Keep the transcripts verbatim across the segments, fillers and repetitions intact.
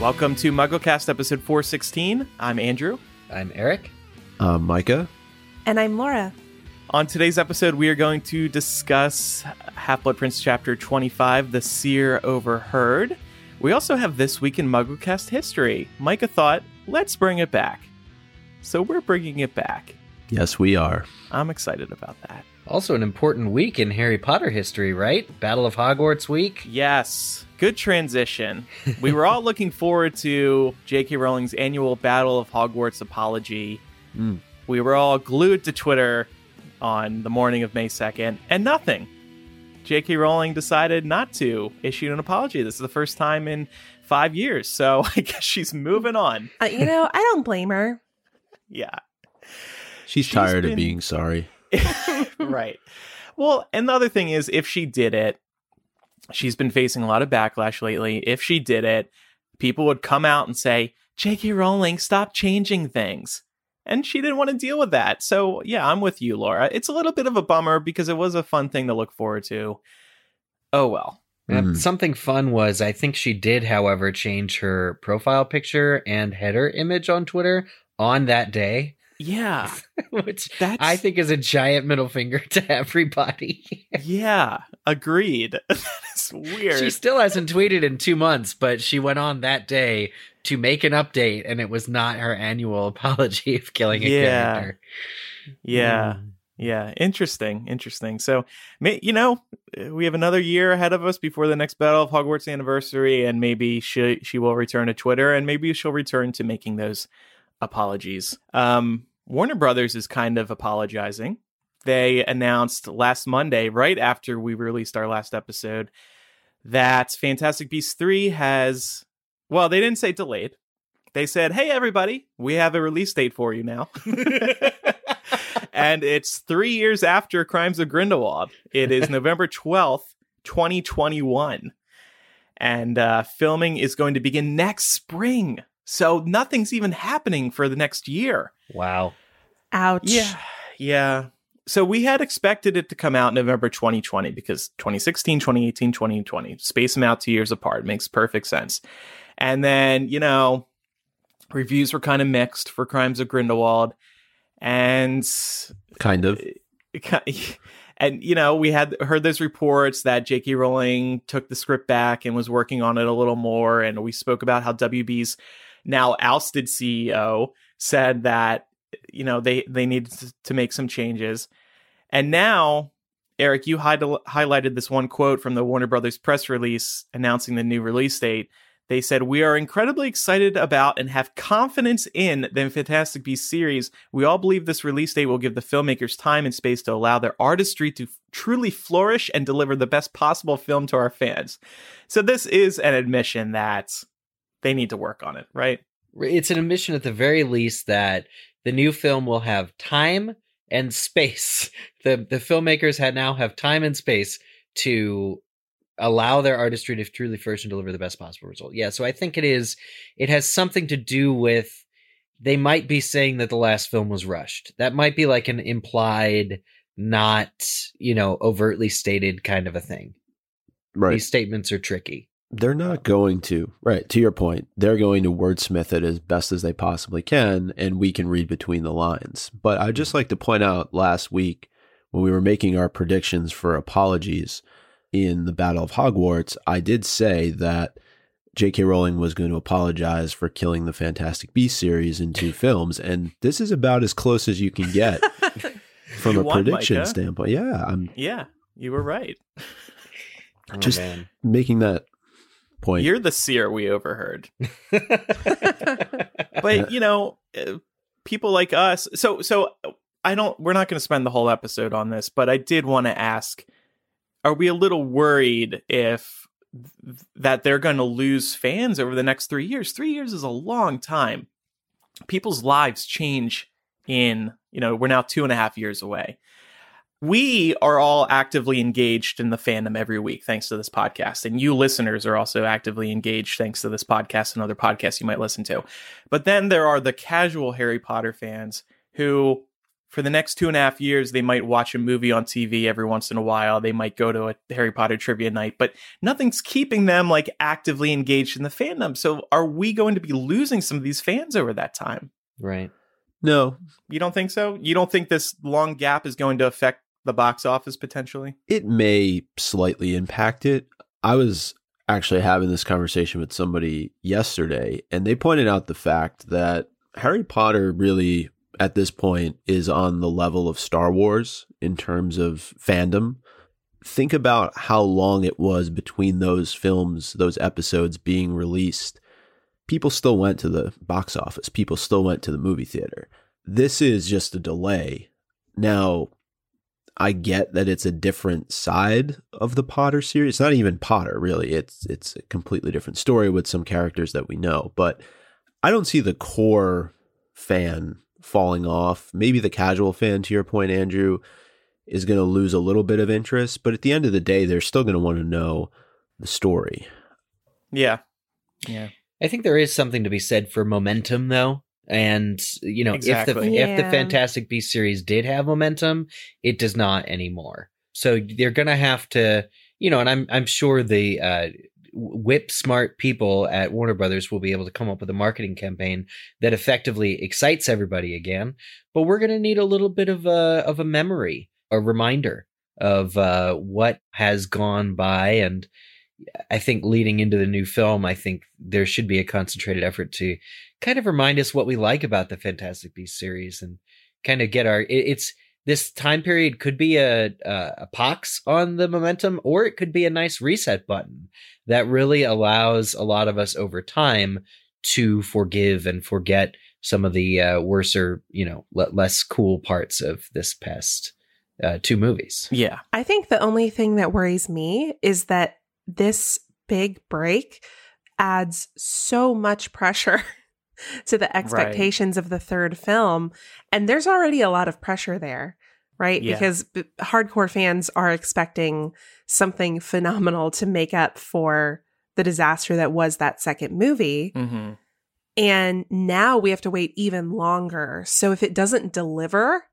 Welcome to MuggleCast episode four sixteen. I'm Andrew. I'm Eric. I'm Micah. And I'm Laura. On today's episode, we are going to discuss Half-Blood Prince chapter twenty-five, The Seer Overheard. We also have This Week in MuggleCast History. Micah thought, let's bring it back. So we're bringing it back. Yes, we are. I'm excited about that. Also an important week in Harry Potter history, right? Battle of Hogwarts week. Yes. Good transition. We were all looking forward to J K. Rowling's annual Battle of Hogwarts apology. Mm. We were all glued to Twitter on the morning of May second, and nothing. J K. Rowling decided not to issue an apology. This is the first time in five years, so I guess she's moving on. Uh, you know, I don't blame her. Yeah. She's, she's tired been... of being sorry. Right. Well, and the other thing is, if she did it, she's been facing a lot of backlash lately. If she did it, people would come out and say, J K. Rowling, stop changing things. And she didn't want to deal with that. So, yeah, I'm with you, Laura. It's a little bit of a bummer because it was a fun thing to look forward to. Oh, well. Mm. Something fun was, I think she did, however, change her profile picture and header image on Twitter on that day. Yeah. Which That's... I think is a giant middle finger to everybody. Yeah, agreed. That's weird. She still hasn't tweeted in two months, but she went on that day to make an update, and it was not her annual apology of killing a yeah. character. Yeah. Mm. Yeah. Interesting. Interesting. So, you know, we have another year ahead of us before the next Battle of Hogwarts anniversary, and maybe she, she will return to Twitter, and maybe she'll return to making those apologies. Um, Warner Brothers is kind of apologizing. They announced last Monday, right after we released our last episode, that Fantastic Beasts three has, well, they didn't say delayed. They said, hey, everybody, we have a release date for you now. And it's three years after Crimes of Grindelwald. It is November twelfth, twenty twenty-one. And uh, filming is going to begin next spring. So nothing's even happening for the next year. Wow. Ouch. Yeah. Yeah. So we had expected it to come out in November twenty twenty because twenty sixteen, twenty eighteen, twenty twenty, space them out two years apart. Makes perfect sense. And then, you know, reviews were kind of mixed for Crimes of Grindelwald. And kind of. And, you know, we had heard those reports that J K. Rowling took the script back and was working on it a little more. And we spoke about how W B's now ousted C E O said that, you know, they they needed to make some changes. And now, Eric, you hide, highlighted this one quote from the Warner Brothers press release announcing the new release date. They said, we are incredibly excited about and have confidence in the Fantastic Beasts series. We all believe this release date will give the filmmakers time and space to allow their artistry to f- truly flourish and deliver the best possible film to our fans. So this is an admission that they need to work on it, right? It's an admission at the very least that the new film will have time and space. The the filmmakers had now have time and space to allow their artistry to truly flourish and deliver the best possible result. Yeah, so I think it is. It has something to do with they might be saying that the last film was rushed. That might be like an implied, not, you know, overtly stated kind of a thing. Right. These statements are tricky. They're not going to, right, to your point, they're going to wordsmith it as best as they possibly can, and we can read between the lines. But I'd just like to point out last week when we were making our predictions for apologies in the Battle of Hogwarts, I did say that J K. Rowling was going to apologize for killing the Fantastic Beasts series in two films, and this is about as close as you can get from you a want, prediction Micah. standpoint. Yeah, I'm. Yeah, you were right. Oh, just man. making that point. You're the seer we overheard. But, you know, people like us. So so I don't we're not going to spend the whole episode on this, but I did want to ask, are we a little worried if that they're going to lose fans over the next three years? Three years is a long time. People's lives change in, you know, we're now two and a half years away. We are all actively engaged in the fandom every week, thanks to this podcast. And you listeners are also actively engaged, thanks to this podcast and other podcasts you might listen to. But then there are the casual Harry Potter fans who, for the next two and a half years, they might watch a movie on T V every once in a while. They might go to a Harry Potter trivia night, but nothing's keeping them like actively engaged in the fandom. So are we going to be losing some of these fans over that time? Right. No. You don't think so? You don't think this long gap is going to affect the box office potentially? It may slightly impact it. I was actually having this conversation with somebody yesterday, and they pointed out the fact that Harry Potter really, at this point, is on the level of Star Wars in terms of fandom. Think about how long it was between those films, those episodes being released. People still went to the box office. People still went to the movie theater. This is just a delay. Now, I get that it's a different side of the Potter series. It's not even Potter, really. It's it's a completely different story with some characters that we know. But I don't see the core fan falling off. Maybe the casual fan, to your point, Andrew, is going to lose a little bit of interest. But at the end of the day, they're still going to want to know the story. Yeah. Yeah. I think there is something to be said for momentum, though. And, you know, exactly. if the yeah. if the Fantastic Beasts series did have momentum, it does not anymore. So they're going to have to, you know, and I'm I'm sure the uh, whip smart people at Warner Brothers will be able to come up with a marketing campaign that effectively excites everybody again. But we're going to need a little bit of a of a memory, a reminder of uh, what has gone by. And I think leading into the new film, I think there should be a concentrated effort to kind of remind us what we like about the Fantastic Beasts series and kind of get our, it's this time period could be a, a, a pox on the momentum, or it could be a nice reset button that really allows a lot of us over time to forgive and forget some of the uh, worse or, you know, l- less cool parts of this past uh, two movies. Yeah. I think the only thing that worries me is that this big break adds so much pressure to the expectations right. of the third film. And there's already a lot of pressure there, right? Yeah. Because b- hardcore fans are expecting something phenomenal to make up for the disaster that was that second movie. Mm-hmm. And now we have to wait even longer. So if it doesn't deliver,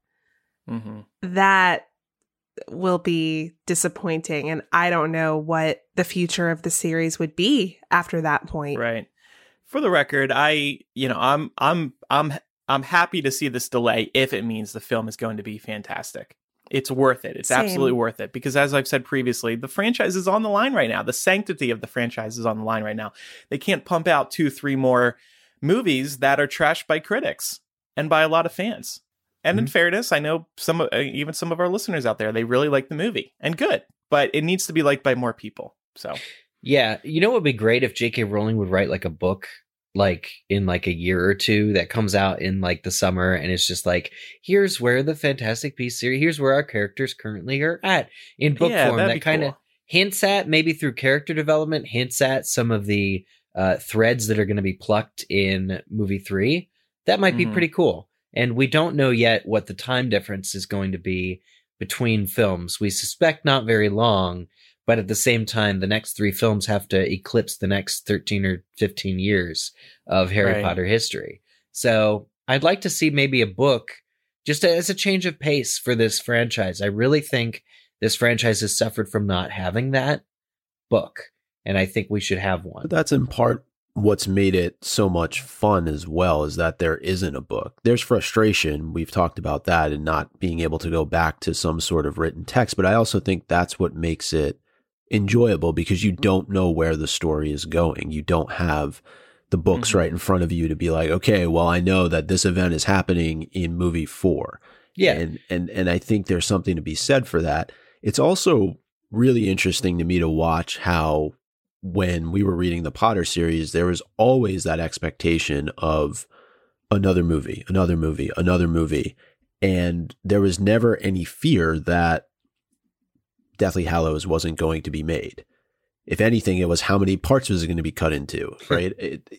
mm-hmm. that will be disappointing, and I don't know what the future of the series would be after that point. Right. For the record, I, you know, I'm, I'm, I'm, I'm happy to see this delay if it means the film is going to be fantastic. It's worth it. It's Same. absolutely worth it, because as I've said previously, the franchise is on the line right now. The sanctity of the franchise is on the line right now. They can't pump out two, three more movies that are trashed by critics and by a lot of fans. And in mm-hmm. fairness, I know some, uh, even some of our listeners out there, they really like the movie, and good, but it needs to be liked by more people. So, yeah, you know, it would be great if J K. Rowling would write like a book, like in like a year or two, that comes out in like the summer, and it's just like, here's where the Fantastic Beasts series, here's where our characters currently are at in book yeah, form. That kind of cool. hints at, maybe through character development, hints at some of the uh, threads that are going to be plucked in movie three. That might mm-hmm. be pretty cool. And we don't know yet what the time difference is going to be between films. We suspect not very long, but at the same time, the next three films have to eclipse the next thirteen or fifteen years of Harry right. Potter history. So I'd like to see maybe a book just as a change of pace for this franchise. I really think this franchise has suffered from not having that book, and I think we should have one. But that's in part what's made it so much fun as well, is that there isn't a book. There's frustration. We've talked about that, and not being able to go back to some sort of written text. But I also think that's what makes it enjoyable, because you don't know where the story is going. You don't have the books mm-hmm. right in front of you to be like, okay, well, I know that this event is happening in movie four. Yeah. And, and, and I think there's something to be said for that. It's also really interesting to me to watch how, when we were reading the Potter series, there was always that expectation of another movie, another movie, another movie. And there was never any fear that Deathly Hallows wasn't going to be made. If anything, it was how many parts was it going to be cut into, right? it,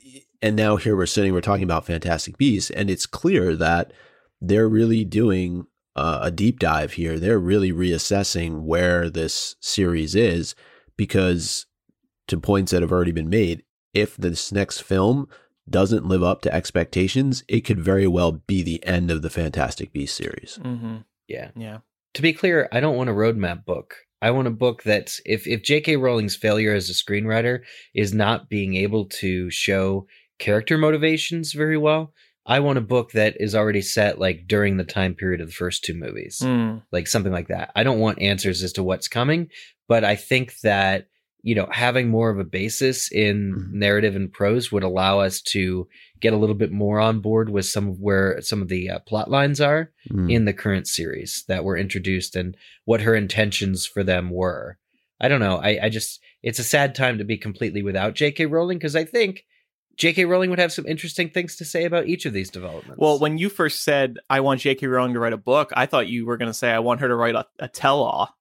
and now here we're sitting, we're talking about Fantastic Beasts, and it's clear that they're really doing uh, a deep dive here. They're really reassessing where this series is, because to points that have already been made, if this next film doesn't live up to expectations, it could very well be the end of the Fantastic Beasts series. Mm-hmm. Yeah. Yeah. To be clear, I don't want a roadmap book. I want a book that's, if, if J K. Rowling's failure as a screenwriter is not being able to show character motivations very well, I want a book that is already set like during the time period of the first two movies, mm. like something like that. I don't want answers as to what's coming, but I think that, you know, having more of a basis in mm-hmm. narrative and prose would allow us to get a little bit more on board with some of where some of the uh, plot lines are mm. in the current series that were introduced and what her intentions for them were. I don't know. I, I just, it's a sad time to be completely without J K. Rowling, because I think J K. Rowling would have some interesting things to say about each of these developments. Well, when you first said, I want J K. Rowling to write a book, I thought you were going to say, I want her to write a, a tell-all.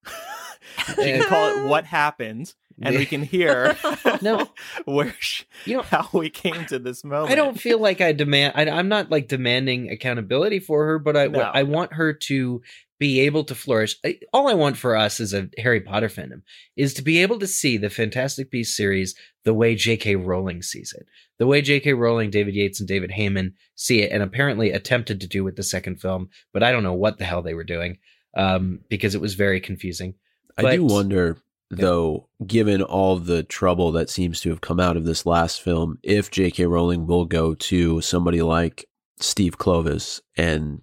You can call it What Happened, and we can hear no, where she, you know, how we came to this moment. I don't feel like I demand, I, I'm not like demanding accountability for her, but I, no. I want her to be able to flourish. I, all I want for us as a Harry Potter fandom is to be able to see the Fantastic Beasts series the way J K. Rowling sees it, the way J K. Rowling, David Yates, and David Heyman see it, and apparently attempted to do with the second film, but I don't know what the hell they were doing um, because it was very confusing. But, I do wonder, yeah. though, given all the trouble that seems to have come out of this last film, if J K. Rowling will go to somebody like Steve Kloves and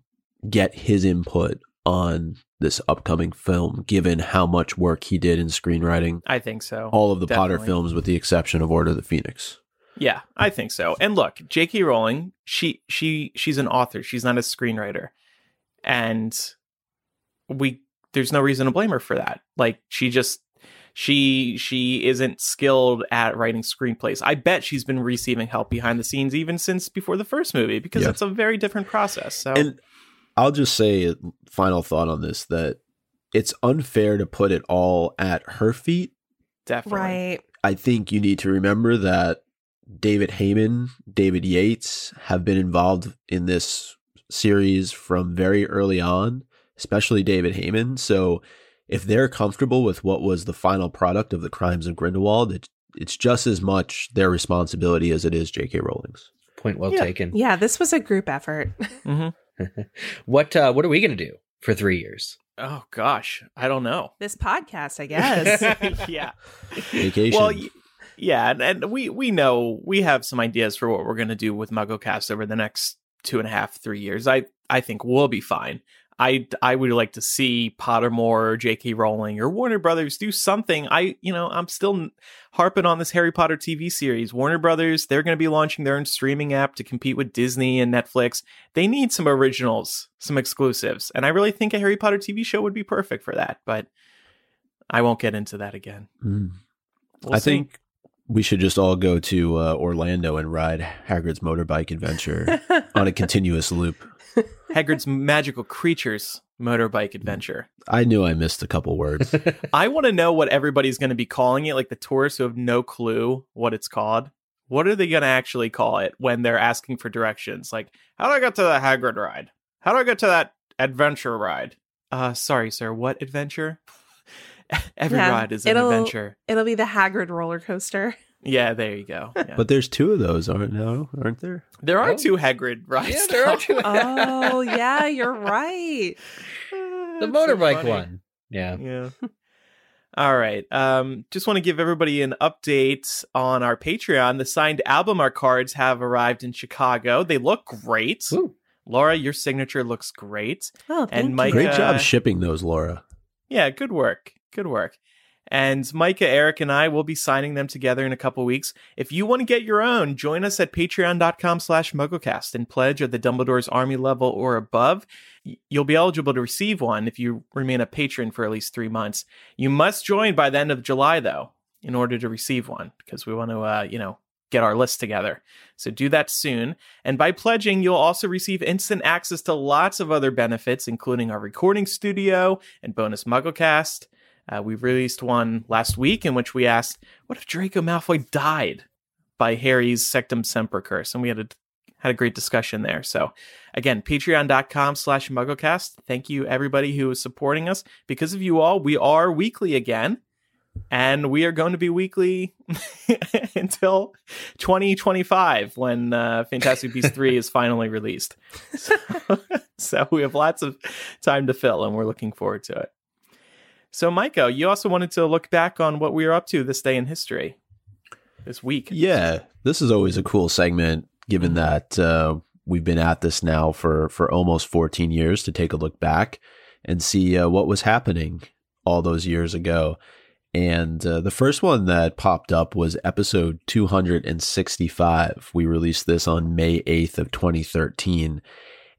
get his input on this upcoming film, given how much work he did in screenwriting. I think so. All of the Definitely. Potter films with the exception of Order of the Phoenix. Yeah, I think so. And look, J K. Rowling, she she she's an author. She's not a screenwriter. And we... there's no reason to blame her for that. Like, she just, she, she isn't skilled at writing screenplays. I bet she's been receiving help behind the scenes even since before the first movie, because yeah. it's a very different process. So. And I'll just say a final thought on this, that it's unfair to put it all at her feet. Definitely. Right. I think you need to remember that David Heyman, David Yates have been involved in this series from very early on, especially David Heyman. So if they're comfortable with what was the final product of the Crimes of Grindelwald, it, it's just as much their responsibility as it is J K. Rowling's. Point well yeah. taken. Yeah, this was a group effort. Mm-hmm. What uh, what are we going to do for three years? Oh, gosh. I don't know. This podcast, I guess. yeah. Vacation. Well, y- yeah. And, and we, we know we have some ideas for what we're going to do with MuggleCast over the next two and a half, three years. I, I think we'll be fine. I, I would like to see Pottermore or J K. Rowling or Warner Brothers do something. I, you know, I'm still harping on this Harry Potter T V series. Warner Brothers, they're going to be launching their own streaming app to compete with Disney and Netflix. They need some originals, some exclusives. And I really think a Harry Potter T V show would be perfect for that. But I won't get into that again. Mm. We'll I see. think we should just all go to uh, Orlando and ride Hagrid's motorbike adventure on a continuous loop. Hagrid's Magical Creatures Motorbike Adventure. I knew I missed a couple words. I want to know what everybody's going to be calling it, like the tourists who have no clue what it's called. What are they going to actually call it when they're asking for directions? Like, how do I get to the Hagrid ride? How do I get to that adventure ride? Uh, sorry, sir, what adventure? Every yeah, ride is an it'll, adventure. It'll be the Hagrid roller coaster. Yeah, there you go. Yeah. But there's two of those, aren't no, aren't there? There are oh. two Hagrid rides. Yeah, there are two. Oh, yeah, you're right. Uh, the motorbike so one. Yeah. Yeah. All right. Um, just want to give everybody an update on our Patreon. The signed album art cards have arrived in Chicago. They look great. Ooh. Laura, your signature looks great. Oh, thank and you. Micah, great job shipping those, Laura. Yeah, good work. Good work. And Micah, Eric, and I will be signing them together in a couple weeks. If you want to get your own, join us at patreon.com slash MuggleCast and pledge at the Dumbledore's Army level or above. You'll be eligible to receive one if you remain a patron for at least three months. You must join by the end of July, though, in order to receive one, because we want to, uh, you know, get our list together. So do that soon. And by pledging, you'll also receive instant access to lots of other benefits, including our recording studio and bonus MuggleCast. Uh, we released one last week in which we asked, what if Draco Malfoy died by Harry's Sectum Semper curse? And we had a, had a great discussion there. So again, patreon.com slash MuggleCast. Thank you, everybody who is supporting us. Because of you all, we are weekly again. And we are going to be weekly until twenty twenty-five, when uh, Fantastic Beasts three is finally released. So, so we have lots of time to fill, and we're looking forward to it. So, Micah, you also wanted to look back on what we were up to this day in history, this week. Yeah, this is always a cool segment, given that uh, we've been at this now for, for almost fourteen years, to take a look back and see uh, what was happening all those years ago. And uh, the first one that popped up was episode two hundred sixty-five. We released this on May eighth of twenty thirteen.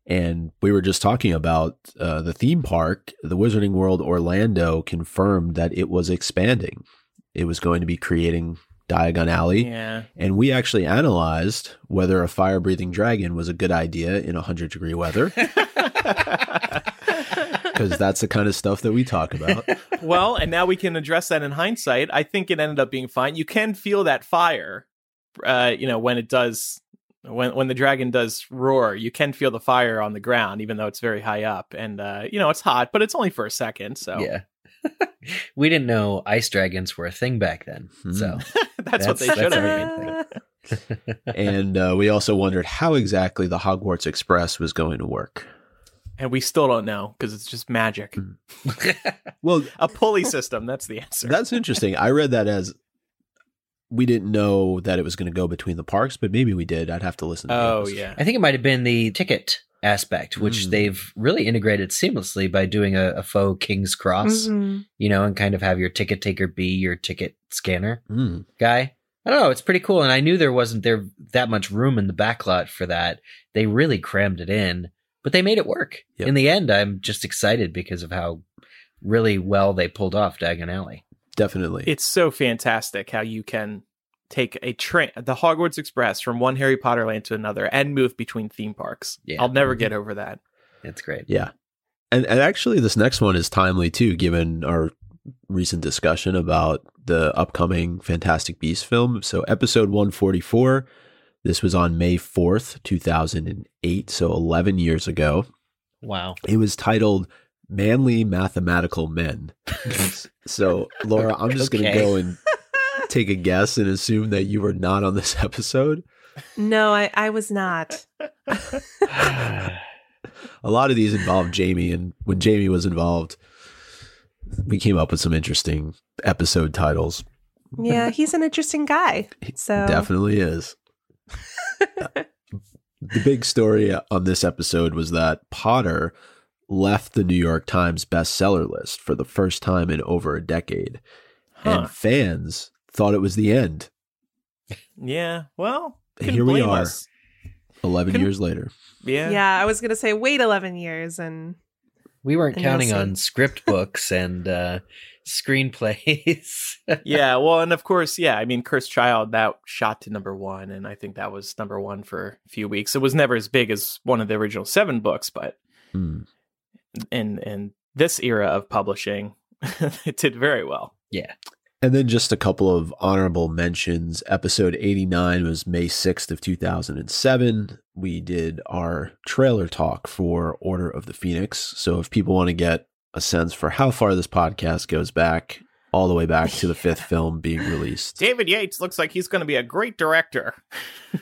And we were just talking about uh, the theme park. The Wizarding World Orlando confirmed that it was expanding. It was going to be creating Diagon Alley. Yeah. And we actually analyzed whether a fire-breathing dragon was a good idea in one hundred degree weather. Because that's the kind of stuff that we talk about. Well, and now we can address that in hindsight. I think it ended up being fine. You can feel that fire, uh, you know, when it does... When when the dragon does roar, you can feel the fire on the ground, even though it's very high up. And, uh, you know, it's hot, but it's only for a second. So yeah, we didn't know ice dragons were a thing back then. So that's, that's what they should have been. And uh, we also wondered how exactly the Hogwarts Express was going to work. And we still don't know, because it's just magic. Well, a pulley system. That's the answer. That's interesting. I read that as... We didn't know that it was going to go between the parks, but maybe we did. I'd have to listen to that. Oh, yeah. I think it might have been the ticket aspect, which mm. they've really integrated seamlessly by doing a, a faux King's Cross, mm-hmm. you know, and kind of have your ticket taker be your ticket scanner mm. guy. I don't know. It's pretty cool. And I knew there wasn't there that much room in the back lot for that. They really crammed it in, but they made it work. Yep. In the end, I'm just excited because of how really well they pulled off Diagon Alley. Definitely. It's so fantastic how you can take a train, the Hogwarts Express, from one Harry Potter land to another and move between theme parks. Yeah. I'll never get over that. It's great. Yeah. And and actually, this next one is timely, too, given our recent discussion about the upcoming Fantastic Beasts film. So episode one forty-four, this was on May fourth, two thousand eight. So eleven years ago. Wow. It was titled... Manly Mathematical Men. So, Laura, I'm just okay. going to go and take a guess and assume that you were not on this episode. No, I, I was not. A lot of these involved Jamie, and when Jamie was involved, we came up with some interesting episode titles. Yeah, he's an interesting guy. So he definitely is. The big story on this episode was that Potter left the New York Times bestseller list for the first time in over a decade. Huh. And fans thought it was the end. Yeah, well, here we are us. eleven couldn't... years later. Yeah, yeah. I was going to say wait eleven years. And we weren't and counting also... on script books and uh, screenplays. Yeah, well, and of course, yeah, I mean, Cursed Child, that shot to number one. And I think that was number one for a few weeks. It was never as big as one of the original seven books, but... Mm. In in this era of publishing, it did very well. Yeah. And then just a couple of honorable mentions. Episode eighty-nine was May sixth of two thousand seven. We did our trailer talk for Order of the Phoenix. So if people want to get a sense for how far this podcast goes back, all the way back to the yeah. fifth film being released. David Yates looks like he's going to be a great director.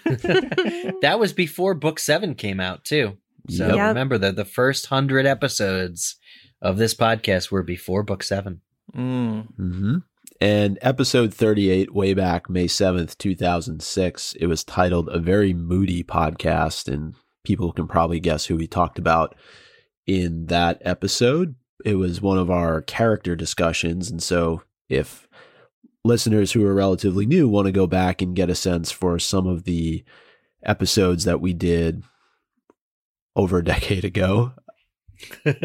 That was before book seven came out, too. So yep. Remember that the first hundred episodes of this podcast were before book seven. Mm. Mm-hmm. And episode thirty-eight, way back May seventh, two thousand six, it was titled A Very Moody Podcast. And people can probably guess who we talked about in that episode. It was one of our character discussions. And so if listeners who are relatively new want to go back and get a sense for some of the episodes that we did over a decade ago,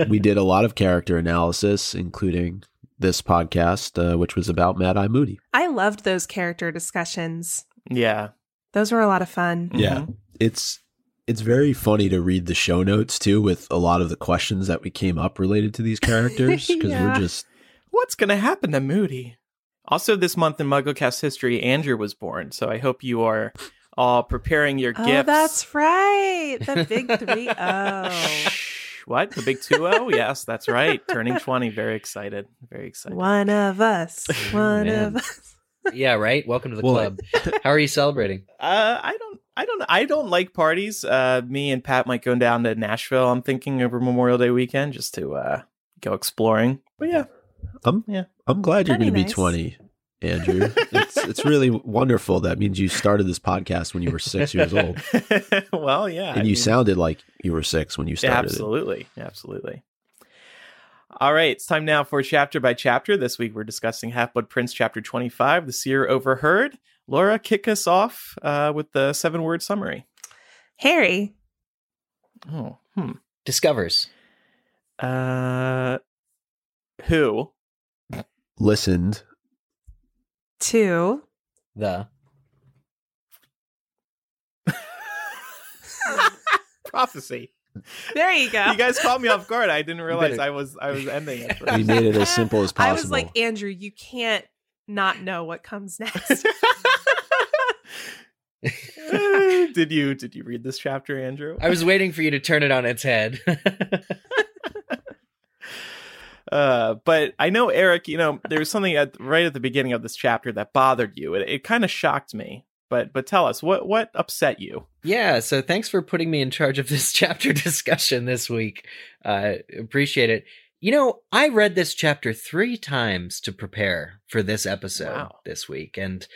we did a lot of character analysis, including this podcast, uh, which was about Mad-Eye Moody. I loved those character discussions. Yeah. Those were a lot of fun. Yeah. Mm-hmm. It's it's very funny to read the show notes too, with a lot of the questions that we came up related to these characters, because yeah. we're just, what's going to happen to Moody? Also, this month in MuggleCast history, Andrew was born, so I hope you are all preparing your oh, gifts. Oh, that's right. The big three oh. What? The big two oh? Yes, that's right. Turning twenty. Very excited. Very excited. One of us. One oh, of us. Yeah, right? Welcome to the well, club. How are you celebrating? Uh, I don't I don't I don't like parties. Uh, me and Pat might go down to Nashville, I'm thinking, over Memorial Day weekend, just to uh, go exploring. But yeah. I'm yeah. I'm glad That'd you're going nice. to be twenty, Andrew. It's it's really wonderful. That means you started this podcast when you were six years old. Well, yeah. And I you mean, sounded like you were six when you started absolutely, it. Absolutely. Absolutely. All right, it's time now for Chapter by Chapter. This week we're discussing Half-Blood Prince, Chapter twenty-five, The Seer Overheard. Laura, kick us off uh, with the seven-word summary. Harry. Oh, hmm. Discovers. Uh, who? Listened. To. The. Prophecy. There you go. You guys caught me off guard. I didn't realize I was I was ending it. We made it as simple as possible. I was like, Andrew, you can't not know what comes next. did you did you read this chapter, Andrew? I was waiting for you to turn it on its head. uh, but I know, Eric, you know, there was something at, right at the beginning of this chapter that bothered you. It, it kind of shocked me. But but tell us, what, what upset you? Yeah, so thanks for putting me in charge of this chapter discussion this week. Uh, appreciate it. You know, I read this chapter three times to prepare for this episode wow. this week. And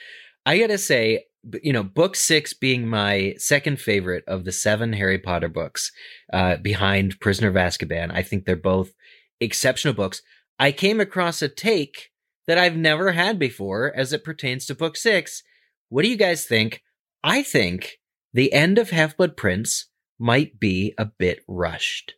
I gotta say, you know, book six being my second favorite of the seven Harry Potter books, uh, behind Prisoner of Azkaban. I think they're both exceptional books. I came across a take that I've never had before as it pertains to book six. What do you guys think? I think the end of Half-Blood Prince might be a bit rushed.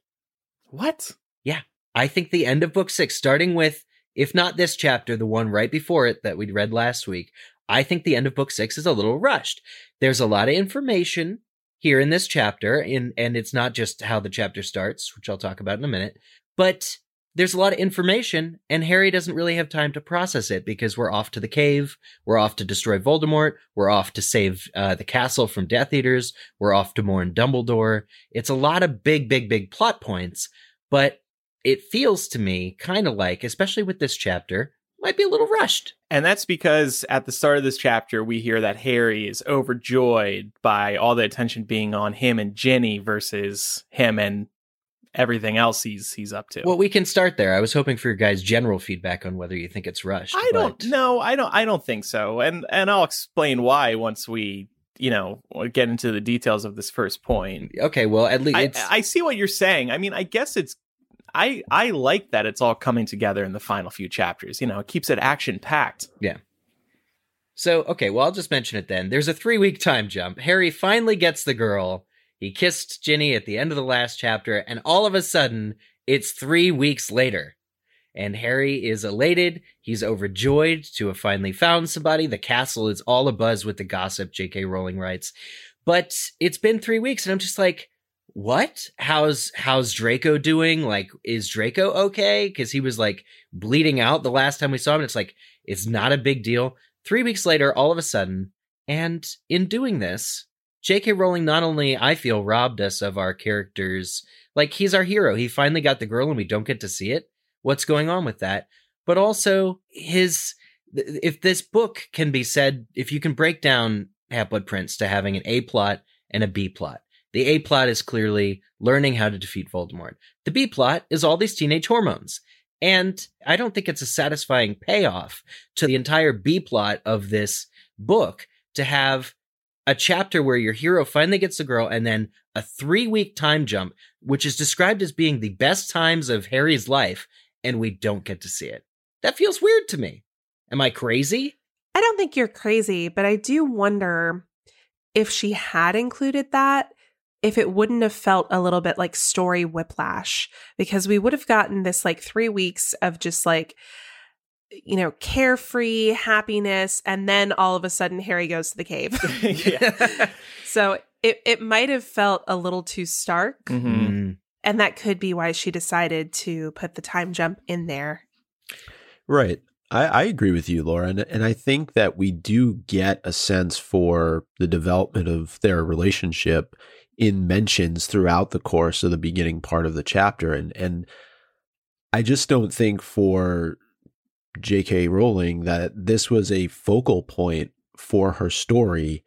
What? Yeah. I think the end of book six, starting with, if not this chapter, the one right before it that we read last week, I think the end of book six is a little rushed. There's a lot of information here in this chapter, and, and it's not just how the chapter starts, which I'll talk about in a minute, but there's a lot of information, and Harry doesn't really have time to process it because we're off to the cave, we're off to destroy Voldemort, we're off to save uh, the castle from Death Eaters, we're off to mourn Dumbledore. It's a lot of big, big, big plot points, but it feels to me kind of like, especially with this chapter, might be a little rushed. And that's because at the start of this chapter, we hear that Harry is overjoyed by all the attention being on him and Ginny versus him and everything else he's he's up to. Well, we can start there. I was hoping for your guys' general feedback on whether you think it's rushed. I but... don't know. I don't I don't think so. And and I'll explain why once we, you know, get into the details of this first point. Okay, well, at least it's... I, I see what you're saying. I mean, I guess it's I I like that it's all coming together in the final few chapters. You know, it keeps it action-packed. Yeah. So, okay, well, I'll just mention it then. There's a three-week time jump. Harry finally gets the girl. He kissed Ginny at the end of the last chapter, and all of a sudden, it's three weeks later. And Harry is elated. He's overjoyed to have finally found somebody. The castle is all abuzz with the gossip, J K. Rowling writes. But it's been three weeks, and I'm just like, what? How's how's Draco doing? Like, is Draco okay? Because he was, like, bleeding out the last time we saw him. It's like, it's not a big deal. Three weeks later, all of a sudden, and in doing this, J K. Rowling not only, I feel, robbed us of our characters, like, he's our hero. He finally got the girl and we don't get to see it. What's going on with that? But also, his, if this book can be said, if you can break down Half-Blood Prince to having an A plot and a B plot. The A plot is clearly learning how to defeat Voldemort. The B plot is all these teenage hormones. And I don't think it's a satisfying payoff to the entire B plot of this book to have a chapter where your hero finally gets the girl and then a three week time jump, which is described as being the best times of Harry's life. And we don't get to see it. That feels weird to me. Am I crazy? I don't think you're crazy, but I do wonder if she had included that, if it wouldn't have felt a little bit like story whiplash, because we would have gotten this like three weeks of just like, you know, carefree happiness. And then all of a sudden, Harry goes to the cave. Yeah. So it, it might have felt a little too stark. Mm-hmm. And that could be why she decided to put the time jump in there. Right. I, I agree with you, Lauren. And I think that we do get a sense for the development of their relationship in mentions throughout the course of the beginning part of the chapter. And and I just don't think for J K. Rowling that this was a focal point for her story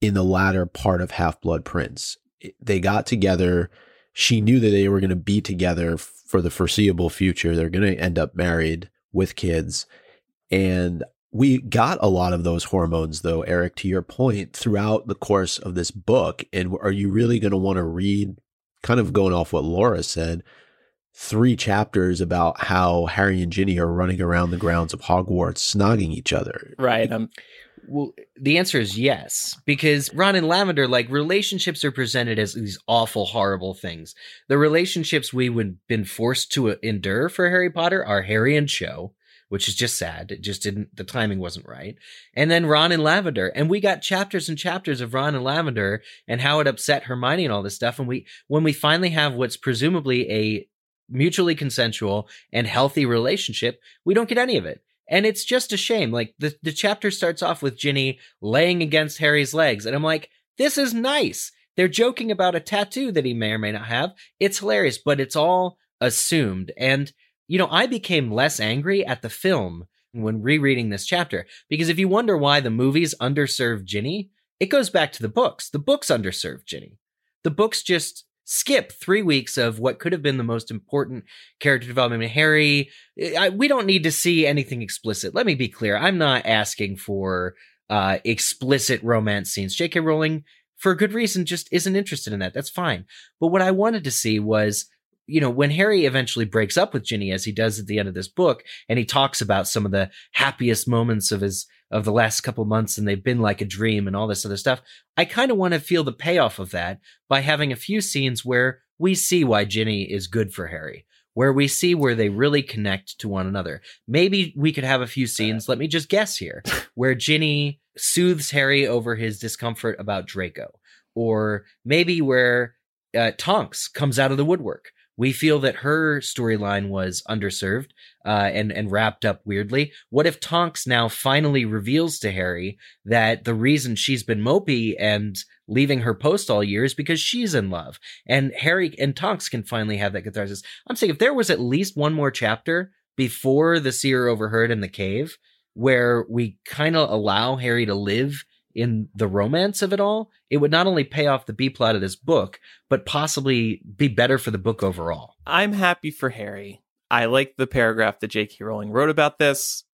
in the latter part of Half-Blood Prince. They got together. She knew that they were going to be together for the foreseeable future. They're going to end up married with kids. And we got a lot of those hormones, though, Eric, to your point, throughout the course of this book. And are you really going to want to read, kind of going off what Laura said, three chapters about how Harry and Ginny are running around the grounds of Hogwarts, snogging each other? Right. Um, well, the answer is yes, because Ron and Lavender, like, relationships are presented as these awful, horrible things. The relationships we would have been forced to endure for Harry Potter are Harry and Cho, which is just sad. It just didn't, the timing wasn't right. And then Ron and Lavender. And we got chapters and chapters of Ron and Lavender and how it upset Hermione and all this stuff. And we, when we finally have what's presumably a mutually consensual and healthy relationship, we don't get any of it. And it's just a shame. Like, the, the chapter starts off with Ginny laying against Harry's legs. And I'm like, this is nice. They're joking about a tattoo that he may or may not have. It's hilarious, but it's all assumed. And you know, I became less angry at the film when rereading this chapter, because if you wonder why the movies underserved Ginny, it goes back to the books. The books underserved Ginny. The books just skip three weeks of what could have been the most important character development. I mean, Harry, I, we don't need to see anything explicit. Let me be clear. I'm not asking for uh, explicit romance scenes. J K. Rowling, for good reason, just isn't interested in that. That's fine. But what I wanted to see was, you know, when Harry eventually breaks up with Ginny, as he does at the end of this book, and he talks about some of the happiest moments of his, of the last couple months, and they've been like a dream and all this other stuff. I kind of want to feel the payoff of that by having a few scenes where we see why Ginny is good for Harry, where we see where they really connect to one another. Maybe we could have a few scenes, let me just guess here, where Ginny soothes Harry over his discomfort about Draco, or maybe where uh, Tonks comes out of the woodwork. We feel that her storyline was underserved uh, and, and wrapped up weirdly. What if Tonks now finally reveals to Harry that the reason she's been mopey and leaving her post all year is because she's in love? And Harry and Tonks can finally have that catharsis. I'm saying if there was at least one more chapter before The Seer Overheard in the cave where we kind of allow Harry to live in the romance of it all, it would not only pay off the B plot of this book, but possibly be better for the book overall. I'm happy for Harry. I like the paragraph that J K. Rowling wrote about this.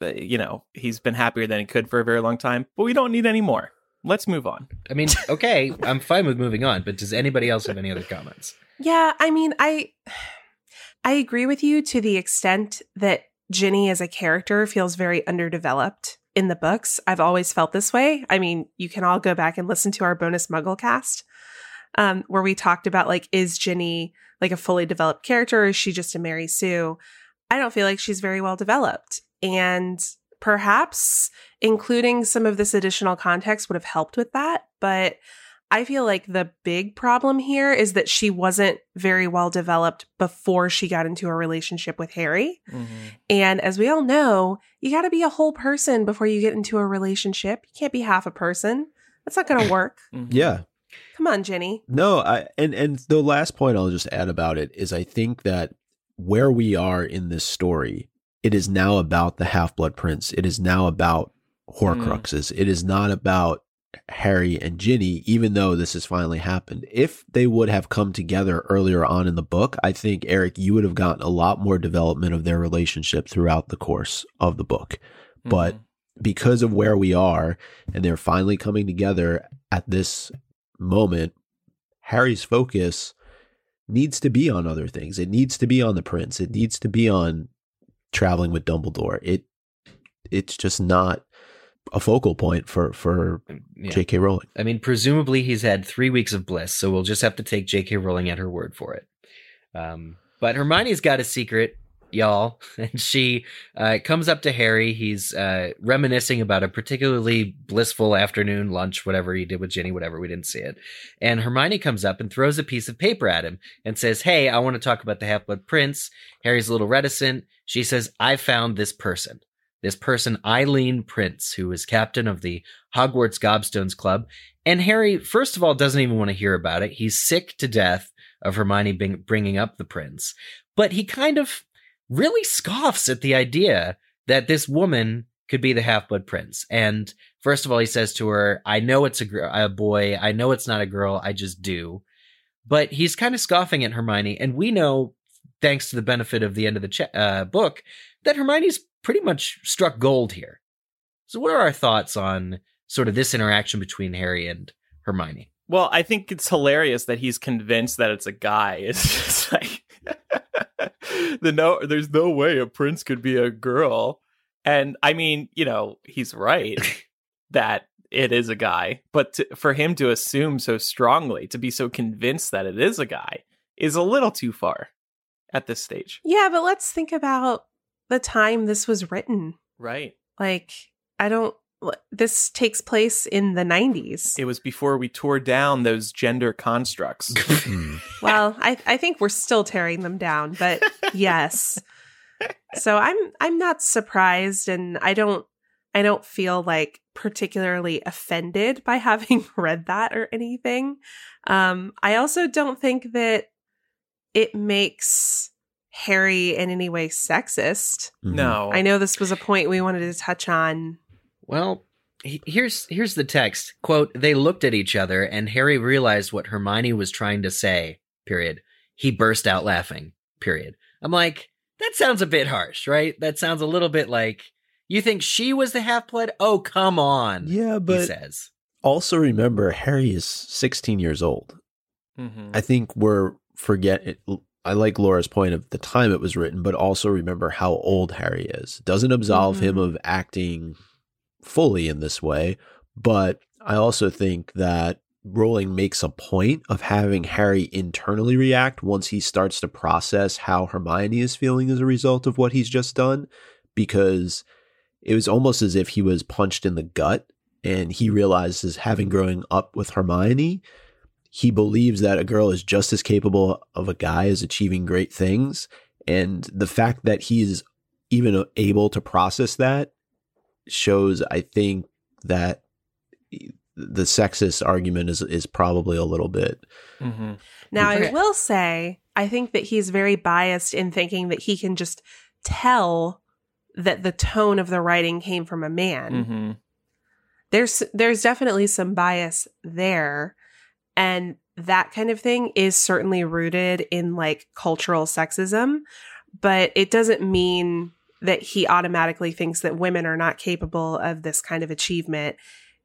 You know, he's been happier than he could for a very long time, but we don't need any more. Let's move on. I mean, okay, I'm fine with moving on, but does anybody else have any other comments? Yeah, I mean, I I agree with you to the extent that Ginny as a character feels very underdeveloped in the books. I've always felt this way. I mean, you can all go back and listen to our bonus MuggleCast, um, where we talked about, like, is Ginny like a fully developed character, or is she just a Mary Sue? I don't feel like she's very well developed. And perhaps including some of this additional context would have helped with that. But I feel like the big problem here is that she wasn't very well developed before she got into a relationship with Harry. Mm-hmm. And as we all know, you got to be a whole person before you get into a relationship. You can't be half a person. That's not going to work. Yeah. Come on, Ginny. No, I and, and the last point I'll just add about it is I think that where we are in this story, it is now about the Half-Blood Prince. It is now about Horcruxes. Mm. It is not about Harry and Ginny, even though this has finally happened. If they would have come together earlier on in the book, I think, Eric, you would have gotten a lot more development of their relationship throughout the course of the book. Mm-hmm. But because of where we are, and they're finally coming together at this moment, Harry's focus needs to be on other things. It needs to be on the prince. It needs to be on traveling with Dumbledore. It it's just not a focal point for, for yeah. J K. Rowling. I mean, presumably he's had three weeks of bliss, so we'll just have to take J K. Rowling at her word for it. Um, but Hermione's got a secret y'all. And she uh, comes up to Harry. He's uh, reminiscing about a particularly blissful afternoon, lunch, whatever he did with Ginny, whatever. We didn't see it. And Hermione comes up and throws a piece of paper at him and says, hey, I want to talk about the Half-Blood Prince. Harry's a little reticent. She says, I found this person. This person, Eileen Prince, who is captain of the Hogwarts Gobstones Club. And Harry, first of all, doesn't even want to hear about it. He's sick to death of Hermione bringing up the prince. But he kind of really scoffs at the idea that this woman could be the Half-Blood Prince. And first of all, he says to her, I know it's a, gr- a boy. I know it's not a girl. I just do. But he's kind of scoffing at Hermione. And we know, thanks to the benefit of the end of the ch- uh, book, that Hermione's pretty much struck gold here. So what are our thoughts on sort of this interaction between Harry and Hermione? Well, I think it's hilarious that he's convinced that it's a guy. It's just like, the no, there's no way a prince could be a girl. And I mean, you know, he's right that it is a guy. But to, for him to assume so strongly, to be so convinced that it is a guy, is a little too far at this stage. Yeah, but let's think about the time this was written. Right. Like, I don't, this takes place in the nineties. It was before we tore down those gender constructs. Well, I, I think we're still tearing them down, but yes. So I'm I'm not surprised, and I don't I don't feel like particularly offended by having read that or anything. Um, I also don't think that it makes Harry in any way sexist. No. I know this was a point we wanted to touch on. Well, he, here's here's the text. Quote, they looked at each other and Harry realized what Hermione was trying to say, period. He burst out laughing, period. I'm like, that sounds a bit harsh, right? That sounds a little bit like, you think she was the half-blood? Oh, come on. Yeah, but he says. Also remember, Harry is sixteen years old. Mm-hmm. I think we're forget it. I like Laura's point of the time it was written, but also remember how old Harry is. It doesn't absolve mm-hmm. him of acting fully in this way, but I also think that Rowling makes a point of having Harry internally react once he starts to process how Hermione is feeling as a result of what he's just done, because it was almost as if he was punched in the gut and he realizes, having grown up with Hermione, he believes that a girl is just as capable of a guy as achieving great things. And the fact that he's even able to process that shows, I think, that the sexist argument is, is probably a little bit. Mm-hmm. Now, I will say, I think that he's very biased in thinking that he can just tell that the tone of the writing came from a man. Mm-hmm. There's, there's definitely some bias there. And that kind of thing is certainly rooted in like cultural sexism, but it doesn't mean that he automatically thinks that women are not capable of this kind of achievement.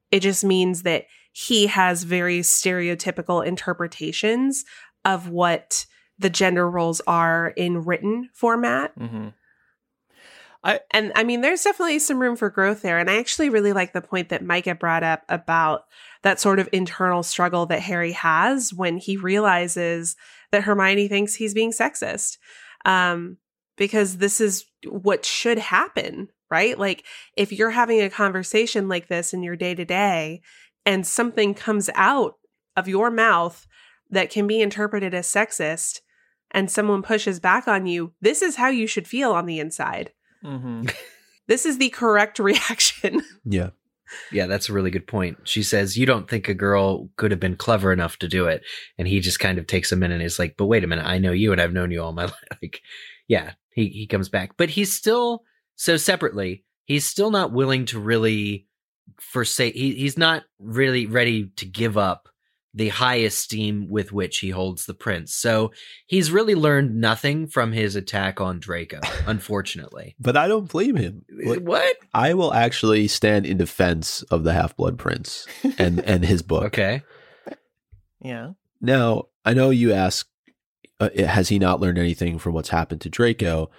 It just means that he has very stereotypical interpretations of what the gender roles are in written format. Mm-hmm. I- and I mean, there's definitely some room for growth there. And I actually really like the point that Micah brought up about that sort of internal struggle that Harry has when he realizes that Hermione thinks he's being sexist. Um, because this is what should happen, right? Like, if you're having a conversation like this in your day-to-day and something comes out of your mouth that can be interpreted as sexist and someone pushes back on you, this is how you should feel on the inside. Mm-hmm. This is the correct reaction. Yeah. Yeah, that's a really good point. She says, you don't think a girl could have been clever enough to do it. And he just kind of takes a minute and is like, but wait a minute, I know you and I've known you all my life. Like, yeah, he, he comes back. But he's still, so separately, he's still not willing to really forsake, he, he's not really ready to give up the high esteem with which he holds the prince. So he's really learned nothing from his attack on Draco, unfortunately. But I don't blame him. Like, what? I will actually stand in defense of the Half-Blood Prince and, and his book. Okay. Yeah. Now, I know you ask, uh, has he not learned anything from what's happened to Draco?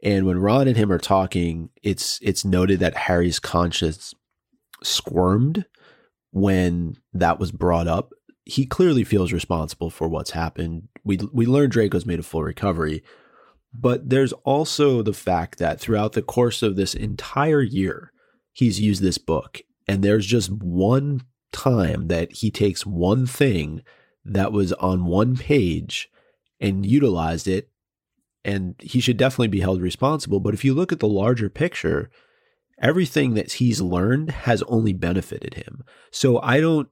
And when Ron and him are talking, it's it's noted that Harry's conscience squirmed when that was brought up. He clearly feels responsible for what's happened. We we learned Draco's made a full recovery, But there's also the fact that throughout the course of this entire year, he's used this book. And there's just one time that he takes one thing that was on one page and utilized it. And he should definitely be held responsible. But if you look at the larger picture, everything that he's learned has only benefited him. So I don't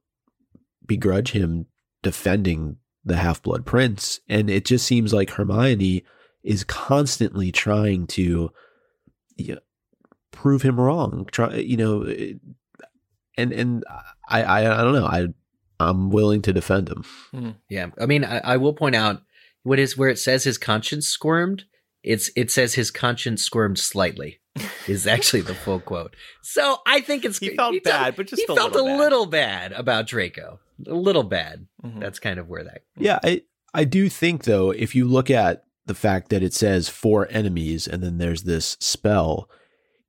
begrudge him defending the Half-Blood Prince. And it just seems like Hermione is constantly trying to, you know, prove him wrong. Try, you know, and and I, I I don't know. I I'm willing to defend him. Mm. Yeah, I mean, I, I will point out what is where it says his conscience squirmed. It's it says his conscience squirmed slightly. Is actually the full quote. So I think it's he felt he bad, t- but just he a felt little a bad. little bad about Draco. A little bad. Mm-hmm. That's kind of where that. Yeah, I I do think though, if you look at the fact that it says four enemies and then there's this spell,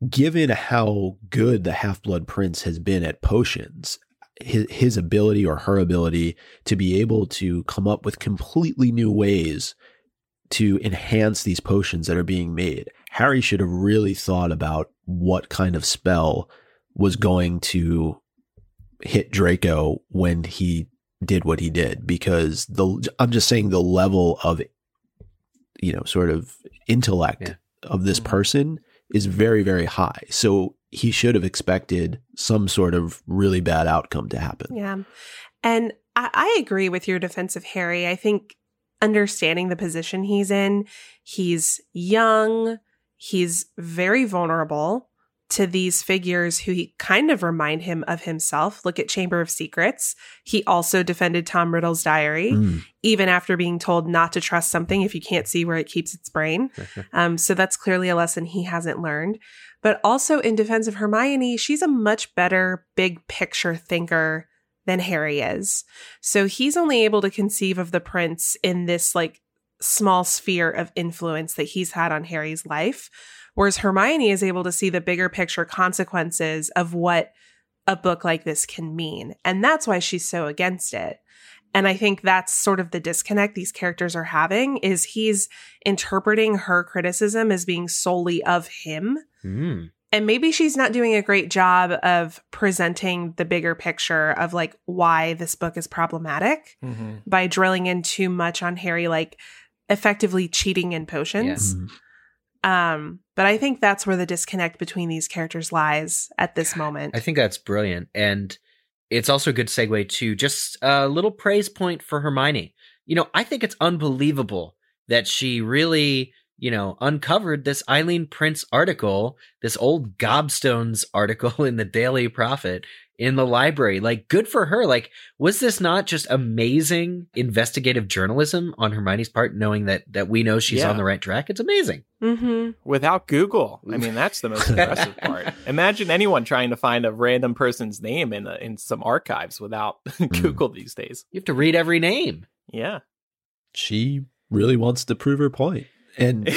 given how good the Half-Blood Prince has been at potions, his, his ability or her ability to be able to come up with completely new ways to enhance these potions that are being made, Harry should have really thought about what kind of spell was going to hit Draco when he did what he did, because the I'm just saying the level of, you know, sort of intellect yeah. of this person is very, very high. So he should have expected some sort of really bad outcome to happen. Yeah. And I, I agree with your defense of Harry. I think understanding the position he's in, he's young, he's very vulnerable to these figures who he kind of remind him of himself. Look at Chamber of Secrets. He also defended Tom Riddle's diary, mm. even after being told not to trust something if you can't see where it keeps its brain. um, so that's clearly a lesson he hasn't learned. But also in defense of Hermione, she's a much better big picture thinker than Harry is. So he's only able to conceive of the prince in this like small sphere of influence that he's had on Harry's life. Whereas Hermione is able to see the bigger picture consequences of what a book like this can mean. And that's why she's so against it. And I think that's sort of the disconnect these characters are having, is he's interpreting her criticism as being solely of him. Mm. And maybe she's not doing a great job of presenting the bigger picture of like why this book is problematic mm-hmm. by drilling in too much on Harry, like effectively cheating in potions. Yes. Mm-hmm. Um, but I think that's where the disconnect between these characters lies at this moment. I think that's brilliant. And it's also a good segue to just a little praise point for Hermione. You know, I think it's unbelievable that she really, you know, uncovered this Eileen Prince article, this old Gobstones article in the Daily Prophet in the library. Like, good for her. Like, was this not just amazing investigative journalism on Hermione's part, knowing that that we know she's yeah. on the right track? It's amazing. Mm-hmm. Without Google. I mean, that's the most impressive part. Imagine anyone trying to find a random person's name in a, in some archives without Google these days. You have to read every name. Yeah. She really wants to prove her point. And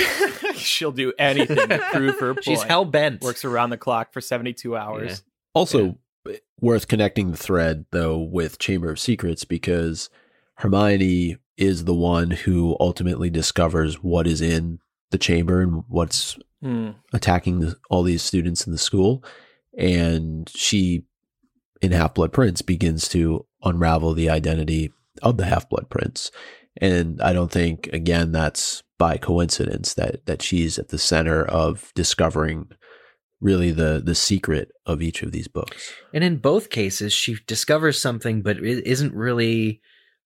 she'll do anything to prove her point. She's hell-bent. Works around the clock for seventy-two hours. Yeah. Also, yeah. worth connecting the thread, though, with Chamber of Secrets, because Hermione is the one who ultimately discovers what is in the chamber and what's mm. attacking the, all these students in the school. And she, in Half-Blood Prince, begins to unravel the identity of the Half-Blood Prince. And I don't think, again, that's by coincidence that, that she's at the center of discovering really the the secret of each of these books. And in both cases, she discovers something, but isn't really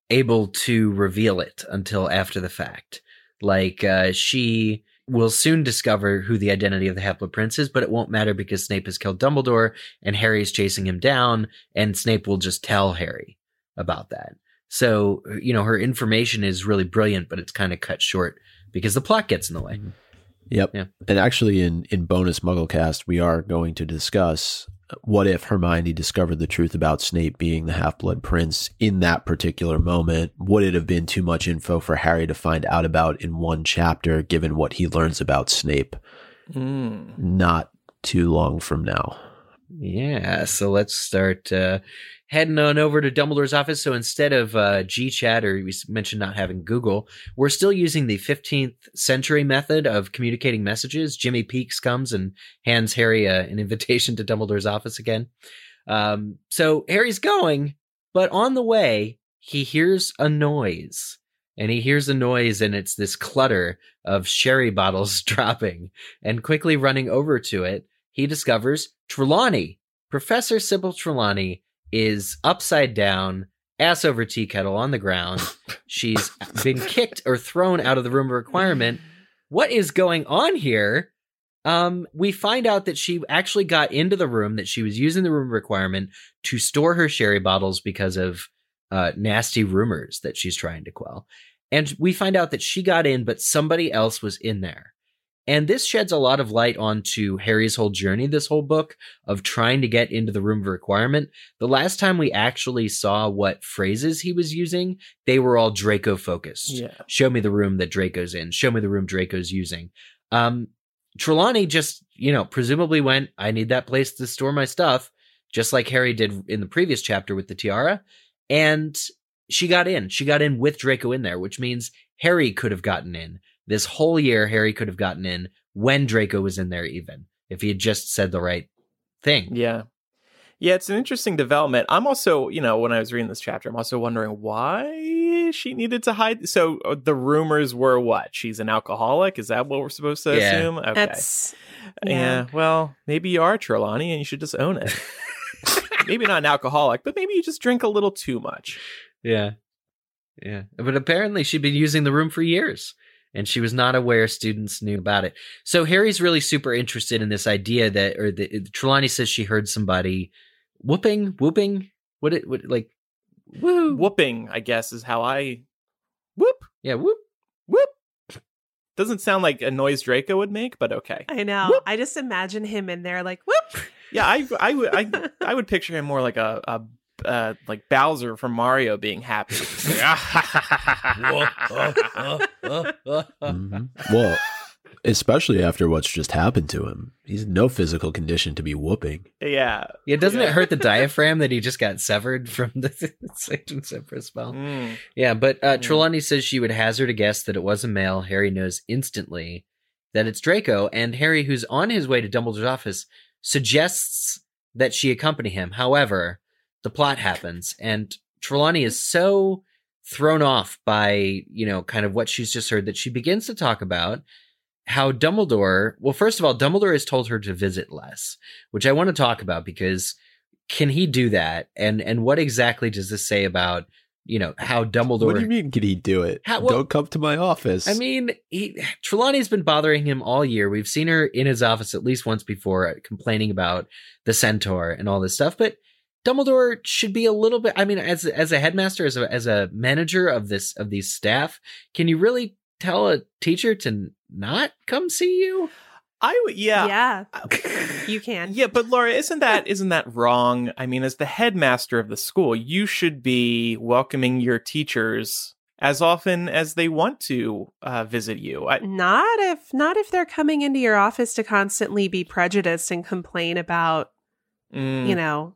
able to reveal it until after the fact. Like, uh, she will soon discover who the identity of the Half-Blood Prince is, but it won't matter because Snape has killed Dumbledore and Harry is chasing him down, and Snape will just tell Harry about that. So, you know, her information is really brilliant, but it's kind of cut short because the plot gets in the way. Mm-hmm. Yep. Yeah. And actually in, in bonus MuggleCast, we are going to discuss what if Hermione discovered the truth about Snape being the Half-Blood Prince in that particular moment. Would it have been too much info for Harry to find out about in one chapter, given what he learns about Snape mm. not too long from now? Yeah, so let's start uh, heading on over to Dumbledore's office. So instead of uh, G Chat, or we mentioned not having Google, we're still using the fifteenth century method of communicating messages. Jimmy Peaks comes and hands Harry uh, an invitation to Dumbledore's office again. Um, so Harry's going, but on the way, he hears a noise. And he hears a noise, and it's this clutter of sherry bottles dropping. And quickly running over to it, he discovers Trelawney. Professor Sybil Trelawney is upside down, ass over tea kettle on the ground. She's been kicked or thrown out of the Room of Requirement. What is going on here? Um, we find out that she actually got into the room, that she was using the Room of Requirement to store her sherry bottles because of uh, nasty rumors that she's trying to quell. And we find out that she got in, but somebody else was in there. And this sheds a lot of light onto Harry's whole journey, this whole book, of trying to get into the Room of Requirement. The last time we actually saw what phrases he was using, they were all Draco-focused. Yeah. Show me the room that Draco's in. Show me the room Draco's using. Um, Trelawney just, you know, presumably went, I need that place to store my stuff, just like Harry did in the previous chapter with the tiara. And she got in. She got in with Draco in there, which means Harry could have gotten in. This whole year, Harry could have gotten in when Draco was in there, even if he had just said the right thing. Yeah. Yeah, it's an interesting development. I'm also, you know, when I was reading this chapter, I'm also wondering why she needed to hide. So the rumors were what? She's an alcoholic? Is that what we're supposed to yeah. assume? Okay. That's, yeah. yeah. Well, maybe you are, Trelawney, and you should just own it. Maybe not an alcoholic, but maybe you just drink a little too much. Yeah. Yeah. But apparently she'd been using the room for years. And she was not aware students knew about it. So Harry's really super interested in this idea that, or the, Trelawney says she heard somebody whooping, whooping. What it what, like, woo. Whooping, I guess, is how I whoop. Yeah, whoop, whoop. Doesn't sound like a noise Draco would make, but okay. I know. Whoop. I just imagine him in there like whoop. Yeah, I, I would, I, I would picture him more like a. a Uh, like Bowser from Mario being happy. Mm-hmm. Well, especially after what's just happened to him. He's in no physical condition to be whooping. Yeah. Yeah, doesn't yeah. it hurt the diaphragm that he just got severed from the Satan Empress spell? Mm. Yeah, but uh, Trelawney mm. says she would hazard a guess that it was a male. Harry knows instantly that it's Draco, and Harry, who's on his way to Dumbledore's office, suggests that she accompany him. However, the plot happens, and Trelawney is so thrown off by, you know, kind of what she's just heard that she begins to talk about how Dumbledore, well, first of all, Dumbledore has told her to visit less, which I want to talk about because can he do that? And and what exactly does this say about, you know, how Dumbledore... What do you mean can he do it? How, well, don't come to my office. I mean, he, Trelawney's been bothering him all year. We've seen her in his office at least once before complaining about the centaur and all this stuff, but Dumbledore should be a little bit, I mean, as as a headmaster, as a as a manager of this of these staff, can you really tell a teacher to not come see you? I would, yeah. Yeah, you can. Yeah, but Laura, isn't that isn't that wrong? I mean, as the headmaster of the school, you should be welcoming your teachers as often as they want to uh, visit you. I- not if not if they're coming into your office to constantly be prejudiced and complain about, mm. you know,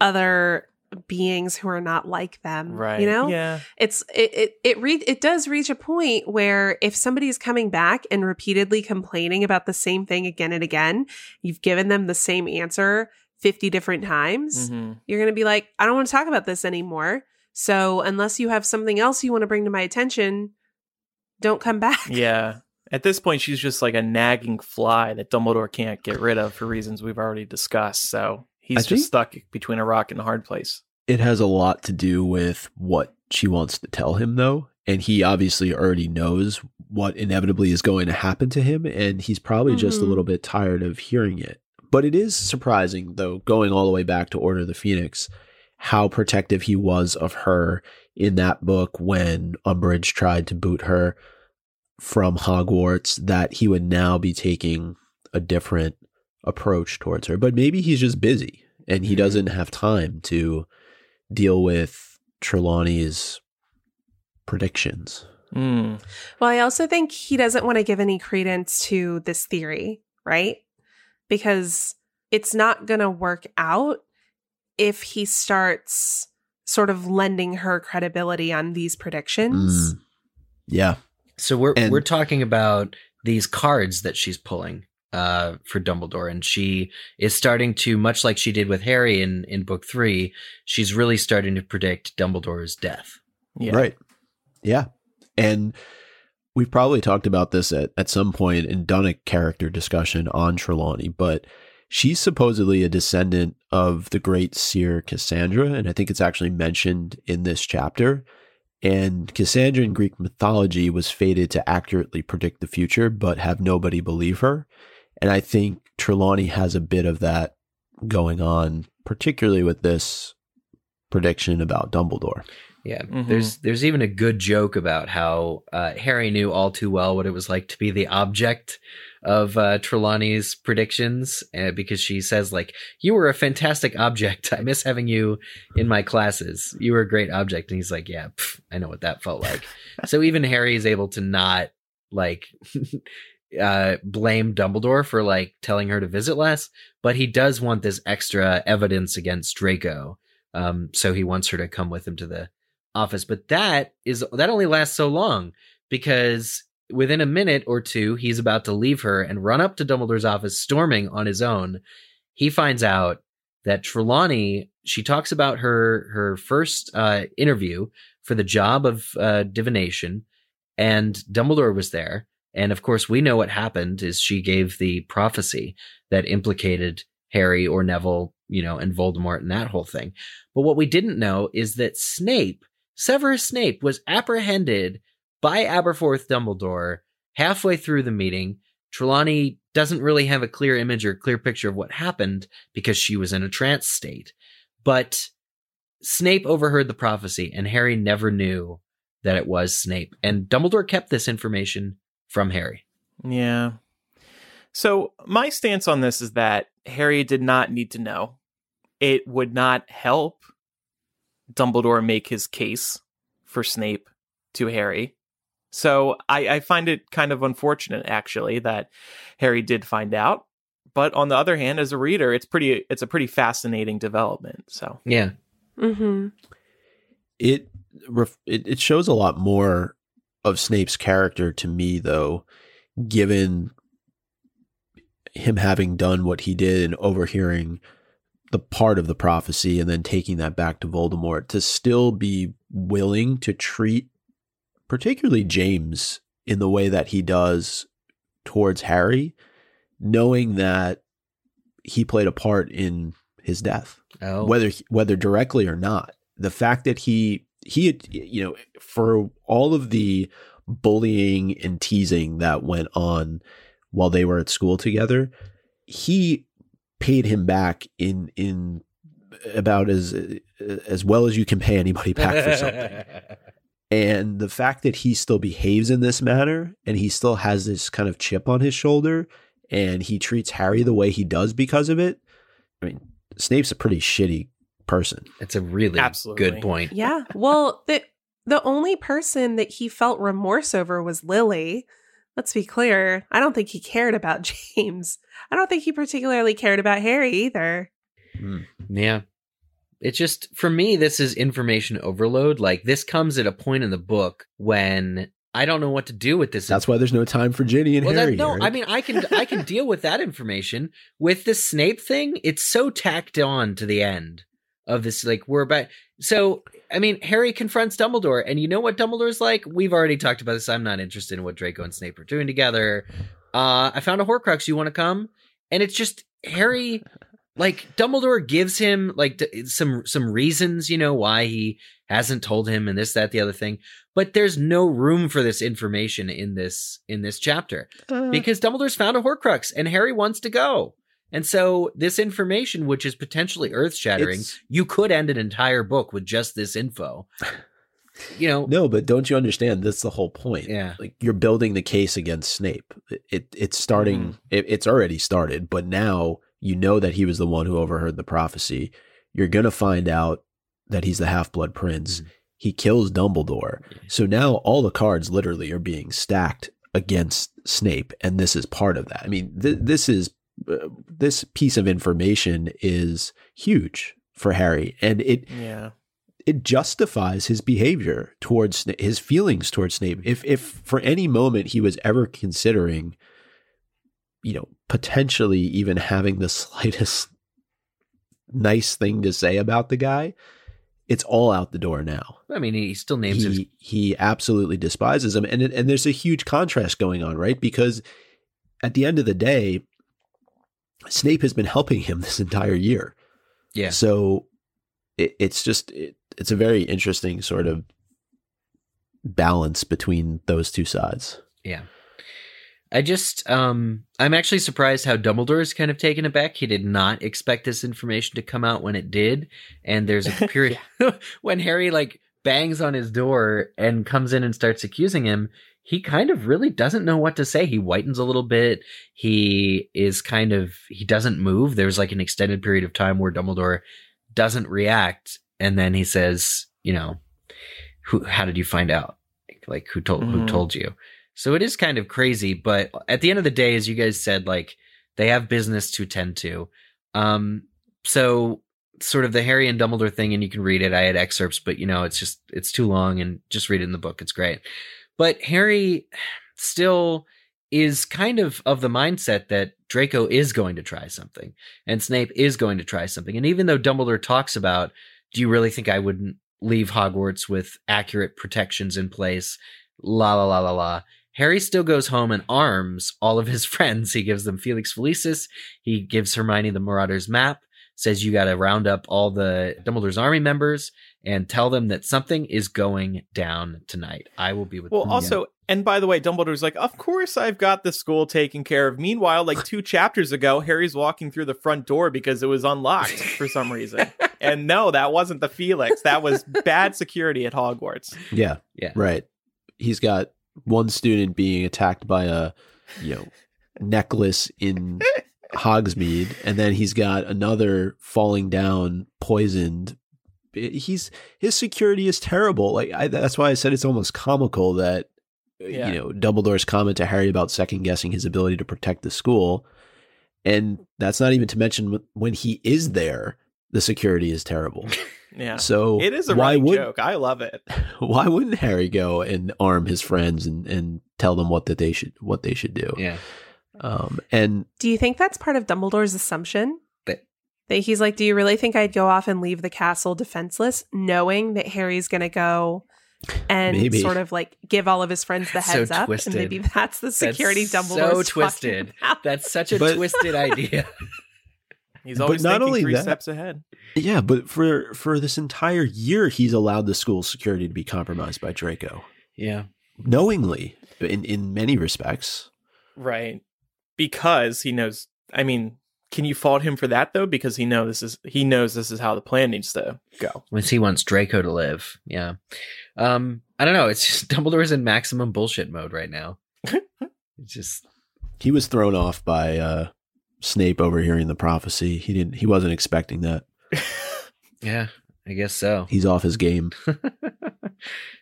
other beings who are not like them, right? You know, yeah. It's it it it, re- it does reach a point where if somebody is coming back and repeatedly complaining about the same thing again and again, you've given them the same answer fifty different times. Mm-hmm. You're going to be like, I don't want to talk about this anymore. So unless you have something else you want to bring to my attention, don't come back. Yeah. At this point, she's just like a nagging fly that Dumbledore can't get rid of for reasons we've already discussed. So. He's I just stuck between a rock and a hard place. It has a lot to do with what she wants to tell him, though. And he obviously already knows what inevitably is going to happen to him. And he's probably mm-hmm. just a little bit tired of hearing it. But it is surprising, though, going all the way back to Order of the Phoenix, how protective he was of her in that book when Umbridge tried to boot her from Hogwarts, that he would now be taking a different approach towards her. But maybe he's just busy and he doesn't have time to deal with Trelawney's predictions. Mm. Well, I also think he doesn't want to give any credence to this theory, right? Because it's not going to work out if he starts sort of lending her credibility on these predictions. Mm. Yeah. So we're and- we're talking about these cards that she's pulling uh, for Dumbledore, and she is starting to, much like she did with Harry in, in book three, she's really starting to predict Dumbledore's death. Yeah. Right. Yeah. And we've probably talked about this at, at some point and done a character discussion on Trelawney, but she's supposedly a descendant of the great seer Cassandra, and I think it's actually mentioned in this chapter. And Cassandra in Greek mythology was fated to accurately predict the future, but have nobody believe her. And I think Trelawney has a bit of that going on, particularly with this prediction about Dumbledore. Yeah, mm-hmm. there's there's even a good joke about how uh, Harry knew all too well what it was like to be the object of uh, Trelawney's predictions, uh, because she says, like, you were a fantastic object. I miss having you in my classes. You were a great object. And he's like, yeah, pff, I know what that felt like. So even Harry is able to not, like, uh, blame Dumbledore for, like, telling her to visit less, but he does want this extra evidence against Draco. Um, so he wants her to come with him to the office, but that is that only lasts so long, because within a minute or two he's about to leave her and run up to Dumbledore's office storming on his own. He finds out that Trelawney, she talks about her her first uh interview for the job of uh divination, and Dumbledore was there, and of course we know what happened is she gave the prophecy that implicated Harry or Neville, you know, and Voldemort and that whole thing. But what we didn't know is that Snape Severus Snape was apprehended by Aberforth Dumbledore halfway through the meeting. Trelawney doesn't really have a clear image or clear picture of what happened because she was in a trance state. But Snape overheard the prophecy, and Harry never knew that it was Snape. And Dumbledore kept this information from Harry. Yeah. So my stance on this is that Harry did not need to know. It would not help Dumbledore make his case for Snape to Harry. So I, I find it kind of unfortunate, actually, that Harry did find out. But on the other hand, as a reader, it's pretty it's a pretty fascinating development. So yeah, mm-hmm. it, it it shows a lot more of Snape's character to me, though, given him having done what he did and overhearing the part of the prophecy and then taking that back to Voldemort, to still be willing to treat particularly James in the way that he does towards Harry, knowing that he played a part in his death, oh. whether, whether directly or not. The fact that he, he, you know, for all of the bullying and teasing that went on while they were at school together, he paid him back in in about as as well as you can pay anybody back for something. And the fact that he still behaves in this manner, and he still has this kind of chip on his shoulder, and he treats Harry the way he does because of it. I mean, Snape's a pretty shitty person. That's a really Absolutely. Good point. Yeah. Well, the the only person that he felt remorse over was Lily. Let's be clear. I don't think he cared about James. I don't think he particularly cared about Harry either. Mm, yeah. It just, for me, this is information overload. Like, this comes at a point in the book when I don't know what to do with this. That's why there's no time for Ginny and well, Harry. That, no, right? I mean, I can I can deal with that information. With the Snape thing, it's so tacked on to the end of this. Like, we're about... So, I mean, Harry confronts Dumbledore, and you know what Dumbledore's like? We've already talked about this. I'm not interested in what Draco and Snape are doing together. Uh, I found a Horcrux. You want to come? And it's just Harry, like, Dumbledore gives him, like, d- some some reasons, you know, why he hasn't told him and this, that, the other thing. But there's no room for this information in this in this chapter uh. because Dumbledore's found a Horcrux, and Harry wants to go. And so this information, which is potentially earth-shattering, it's, you could end an entire book with just this info. You know, no, but don't you understand? That's the whole point. Yeah, like, you're building the case against Snape. It it's starting. Mm. It, it's already started, but now you know that he was the one who overheard the prophecy. You're gonna find out that he's the Half-Blood Prince. Mm. He kills Dumbledore. Yeah. So now all the cards literally are being stacked against Snape, and this is part of that. I mean, th- this is. uh, this piece of information is huge for Harry, and it yeah. it justifies his behavior towards Snape, his feelings towards Snape. If if for any moment he was ever considering, you know, potentially even having the slightest nice thing to say about the guy, it's all out the door now. I mean, he still names he, him. He absolutely despises him. And and there's a huge contrast going on, right? Because at the end of the day, Snape has been helping him this entire year. Yeah. So it, it's just, it, it's a very interesting sort of balance between those two sides. Yeah. I just, um, I'm actually surprised how Dumbledore is kind of taken aback. He did not expect this information to come out when it did. And there's a period when Harry like bangs on his door and comes in and starts accusing him. He kind of really doesn't know what to say. He whitens a little bit. He is kind of, he doesn't move. There's like an extended period of time where Dumbledore doesn't react. And then he says, you know, who, how did you find out? Like, like who told, mm. who told you? So it is kind of crazy, but at the end of the day, as you guys said, like they have business to tend to. Um, so sort of the Harry and Dumbledore thing, and you can read it. I had excerpts, but you know, it's just, it's too long, and just read it in the book. It's great. But Harry still is kind of of the mindset that Draco is going to try something and Snape is going to try something. And even though Dumbledore talks about, do you really think I wouldn't leave Hogwarts with accurate protections in place? La la la la la. Harry still goes home and arms all of his friends. He gives them Felix Felicis. He gives Hermione the Marauder's map, says you got to round up all the Dumbledore's army members and tell them that something is going down tonight. I will be with well, them. Well, also, and by the way, Dumbledore's like, of course I've got the school taken care of. Meanwhile, like two chapters ago, Harry's walking through the front door because it was unlocked for some reason. And no, that wasn't the Felix. That was bad security at Hogwarts. Yeah, yeah, right. He's got one student being attacked by a, you know, necklace in Hogsmeade, and then he's got another falling down, poisoned. He's his security is terrible. Like I, that's why I said it's almost comical that yeah. you know, Dumbledore's comment to Harry about second guessing his ability to protect the school, and that's not even to mention when he is there, the security is terrible. Yeah. So it is a why would, joke. I love it. Why wouldn't Harry go and arm his friends and, and tell them what that they should what they should do? Yeah. Um, and do you think that's part of Dumbledore's assumption? That, that he's like, do you really think I'd go off and leave the castle defenseless, knowing that Harry's going to go and maybe. sort of like give all of his friends the heads so up, twisted. And maybe that's the security that's Dumbledore's so twisted. About. That's such a but, twisted idea. He's always but not thinking only three that, steps ahead. Yeah, but for, for this entire year, he's allowed the school's security to be compromised by Draco. Yeah. Knowingly, in, in many respects. Right. Because he knows, I mean, can you fault him for that, though? Because he, know this is, he knows this is how the plan needs to go. Once he wants Draco to live, yeah. Um, I don't know. It's just Dumbledore's in maximum bullshit mode right now. It's just... He was thrown off by... Uh, Snape overhearing the prophecy. He didn't he wasn't expecting that. Yeah, I guess so. He's off his game.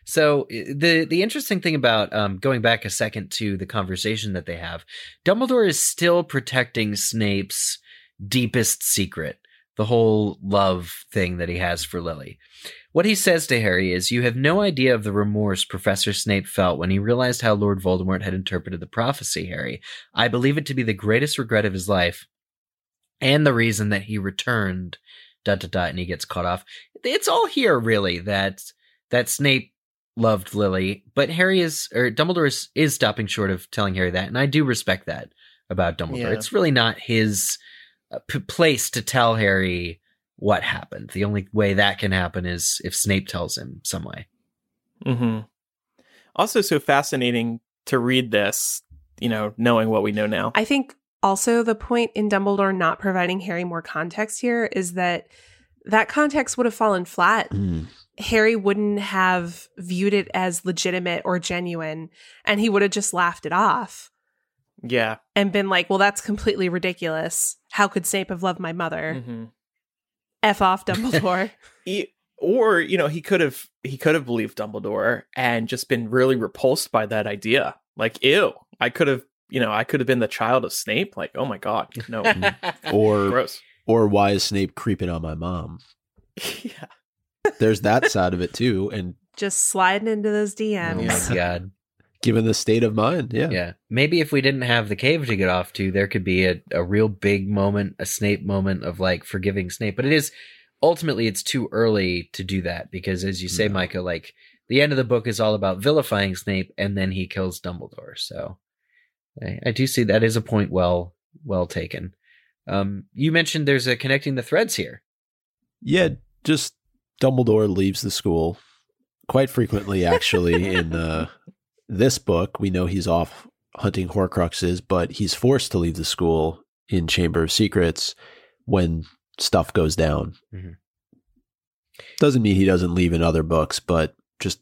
So the the interesting thing about um going back a second to the conversation that they have, Dumbledore is still protecting Snape's deepest secret, the whole love thing that he has for Lily. What he says to Harry is, you have no idea of the remorse Professor Snape felt when he realized how Lord Voldemort had interpreted the prophecy, Harry. I believe it to be the greatest regret of his life and the reason that he returned, dot, dot, dot, and he gets caught off. It's all here, really, that that Snape loved Lily, but Harry is, or Dumbledore is, is stopping short of telling Harry that, and I do respect that about Dumbledore. Yeah. It's really not his p- place to tell Harry what happened. The only way that can happen is if Snape tells him some way. Mm-hmm. Also so fascinating to read this, you know, knowing what we know now. I think also the point in Dumbledore not providing Harry more context here is that that context would have fallen flat. Mm. Harry wouldn't have viewed it as legitimate or genuine, and he would have just laughed it off. Yeah. And been like, well, that's completely ridiculous. How could Snape have loved my mother? Mm-hmm. F off, Dumbledore. he, or, you know, he could have he could have believed Dumbledore and just been really repulsed by that idea. Like, ew, I could have you know, I could have been the child of Snape. Like, oh my God, no. Or gross. Or why is Snape creeping on my mom? Yeah. There's that side of it too. And just sliding into those D Ms. Oh my God. Given the state of mind. Yeah. Yeah. Maybe if we didn't have the cave to get off to, there could be a, a real big moment, a Snape moment of like forgiving Snape. But it is ultimately it's too early to do that because, as you say, no. Micah, like the end of the book is all about vilifying Snape and then he kills Dumbledore. So I, I do see that is a point well, well taken. Um, you mentioned there's a connecting the threads here. Yeah. Just Dumbledore leaves the school quite frequently, actually, in the. This book, we know he's off hunting Horcruxes, but he's forced to leave the school in Chamber of Secrets when stuff goes down. Mm-hmm. Doesn't mean he doesn't leave in other books, but just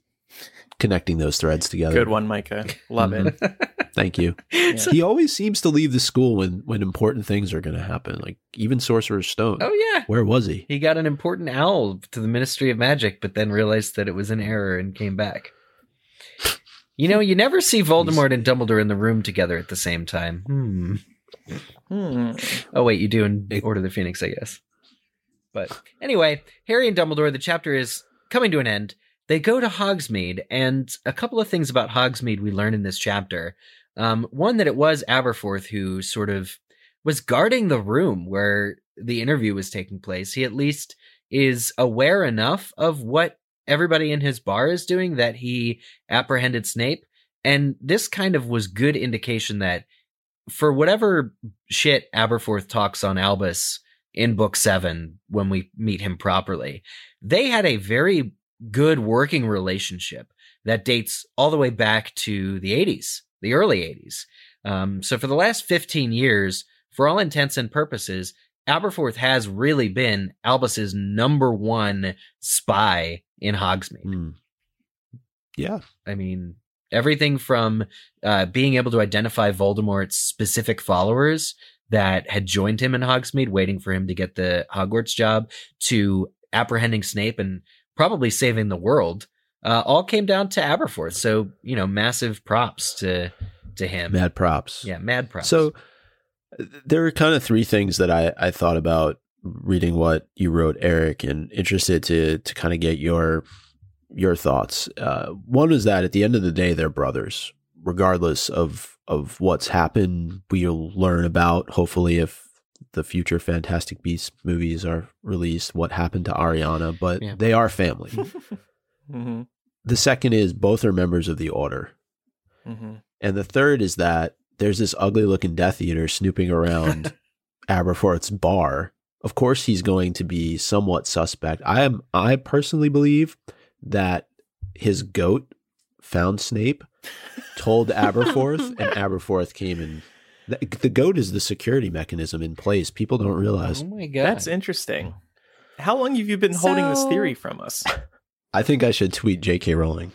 connecting those threads together. Good one, Micah. Love it. Thank you. Yeah. He always seems to leave the school when, when important things are going to happen, like even Sorcerer's Stone. Oh, yeah. Where was he? He got an important owl to the Ministry of Magic, but then realized that it was an error and came back. You know, you never see Voldemort and Dumbledore in the room together at the same time. Hmm. Hmm. Oh, wait, you do in Order of the Phoenix, I guess. But anyway, Harry and Dumbledore, the chapter is coming to an end. They go to Hogsmeade, and a couple of things about Hogsmeade we learn in this chapter. Um, one, that it was Aberforth who sort of was guarding the room where the interview was taking place. He at least is aware enough of what everybody in his bar is doing that he apprehended Snape. And this kind of was good indication that for whatever shit Aberforth talks on Albus in book seven, when we meet him properly, they had a very good working relationship that dates all the way back to the eighties, the early eighties. Um, so for the last fifteen years, for all intents and purposes, Aberforth has really been Albus's number one spy in Hogsmeade. Mm. Yeah. I mean, everything from uh, being able to identify Voldemort's specific followers that had joined him in Hogsmeade, waiting for him to get the Hogwarts job, to apprehending Snape and probably saving the world, uh, all came down to Aberforth. So, you know, massive props to, to him. Mad props. Yeah, mad props. So there are kind of three things that I, I thought about reading what you wrote, Eric, and interested to to kind of get your your thoughts. Uh, one is that at the end of the day, they're brothers, regardless of of what's happened. We'll learn about, hopefully, if the future Fantastic Beasts movies are released, what happened to Ariana, but yeah. They are family. Mm-hmm. The second is both are members of the Order. Mm-hmm. And the third is that there's this ugly-looking Death Eater snooping around Aberforth's bar. Of course, he's going to be somewhat suspect. I am. I personally believe that his goat found Snape, told Aberforth, and Aberforth came in. The, the goat is the security mechanism in place. People don't realize. Oh my God, that's interesting. How long have you been so... holding this theory from us? I think I should tweet J K Rowling.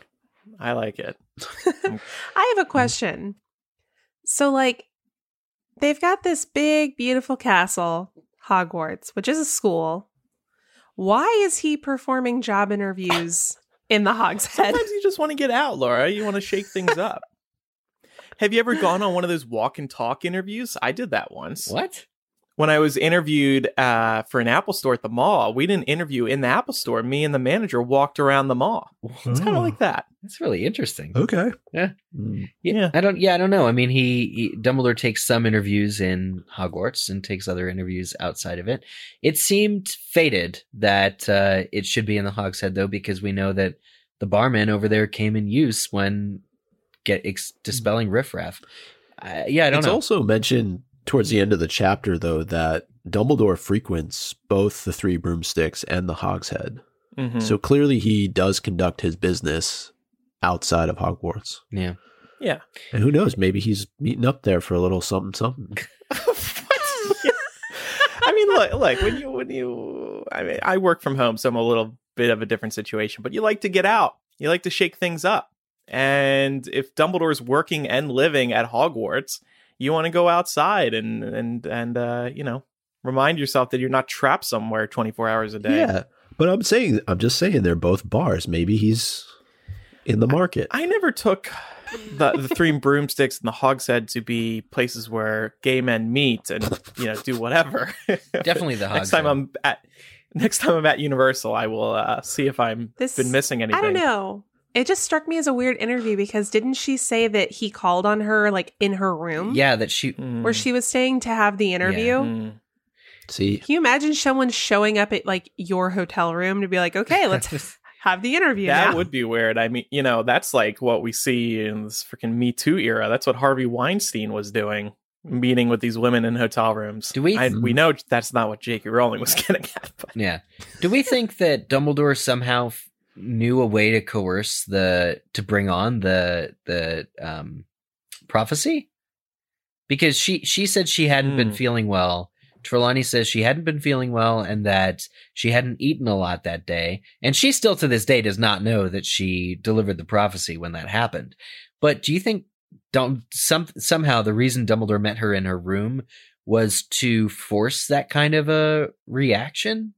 I like it. I have a question. So, like, they've got this big, beautiful castle, Hogwarts, which is a school. Why is he performing job interviews in the Hog's Head? Sometimes you just want to get out, Laura. You want to shake things up. Have you ever gone on one of those walk and talk interviews? I did that once. What? When I was interviewed uh, for an Apple store at the mall, we didn't interview in the Apple store. Me and the manager walked around the mall. Oh. It's kind of like that. That's really interesting. Okay. Yeah. Yeah. I don't. Yeah, I don't know. I mean, he, he Dumbledore takes some interviews in Hogwarts and takes other interviews outside of it. It seemed fated that uh, it should be in the Hog's Head, though, because we know that the barman over there came in use when get ex- dispelling riffraff. Uh, yeah, I don't it's know. It's also mentioned towards the end of the chapter, though, that Dumbledore frequents both the Three Broomsticks and the Hog's Head. Mm-hmm. So clearly he does conduct his business outside of Hogwarts. Yeah. Yeah. And who knows? Maybe he's meeting up there for a little something, something. Yeah. I mean, look, look, when you, when you, I mean, I work from home, so I'm a little bit of a different situation, but you like to get out, you like to shake things up. And if Dumbledore's working and living at Hogwarts, you want to go outside and, and, and, uh, you know, remind yourself that you're not trapped somewhere twenty-four hours a day. Yeah. But I'm saying, I'm just saying they're both bars. Maybe he's in the market. I, I never took the, the three broomsticks and the Hog's Head to be places where gay men meet and, you know, do whatever. Definitely the Hog's Next time head. I'm at next time I'm at Universal, I will uh, see if I'm this, been missing anything. I don't know. It just struck me as a weird interview because didn't she say that he called on her like in her room? Yeah, that she mm. where she was staying to have the interview. Yeah. Mm. See, can you imagine someone showing up at like your hotel room to be like, okay, let's have the interview? That now. Would be weird. I mean, you know, that's like what we see in this freaking Me Too era. That's what Harvey Weinstein was doing, meeting with these women in hotel rooms. Do we? Th- I, we know that's not what J K. Rowling was getting at. But. Yeah. Do we think that Dumbledore somehow f- knew a way to coerce the to bring on the the um, prophecy? Because she she said she hadn't mm. been feeling well. Trelawney says she hadn't been feeling well and that she hadn't eaten a lot that day. And she still to this day does not know that she delivered the prophecy when that happened. But do you think don't some somehow the reason Dumbledore met her in her room was to force that kind of a reaction?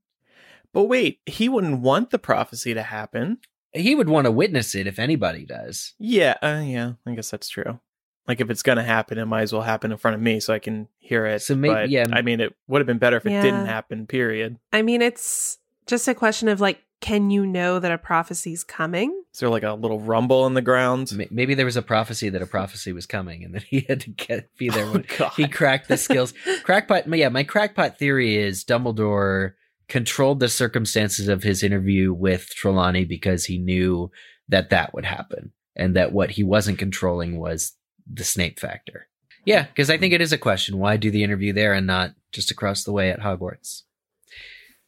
But wait, he wouldn't want the prophecy to happen. He would want to witness it if anybody does. Yeah. Uh, yeah, I guess that's true. Like, if it's going to happen, it might as well happen in front of me so I can hear it. So maybe, but, yeah. I mean, it would have been better if yeah. it didn't happen, period. I mean, it's just a question of, like, can you know that a prophecy's coming? Is there, like, a little rumble in the ground? Maybe there was a prophecy that a prophecy was coming, and then he had to get be there. Oh, when God. He cracked the skills. Crackpot, yeah, my crackpot theory is Dumbledore controlled the circumstances of his interview with Trelawney because he knew that that would happen, and that what he wasn't controlling was the Snape factor. Yeah, because I think it is a question. Why do the interview there and not just across the way at Hogwarts?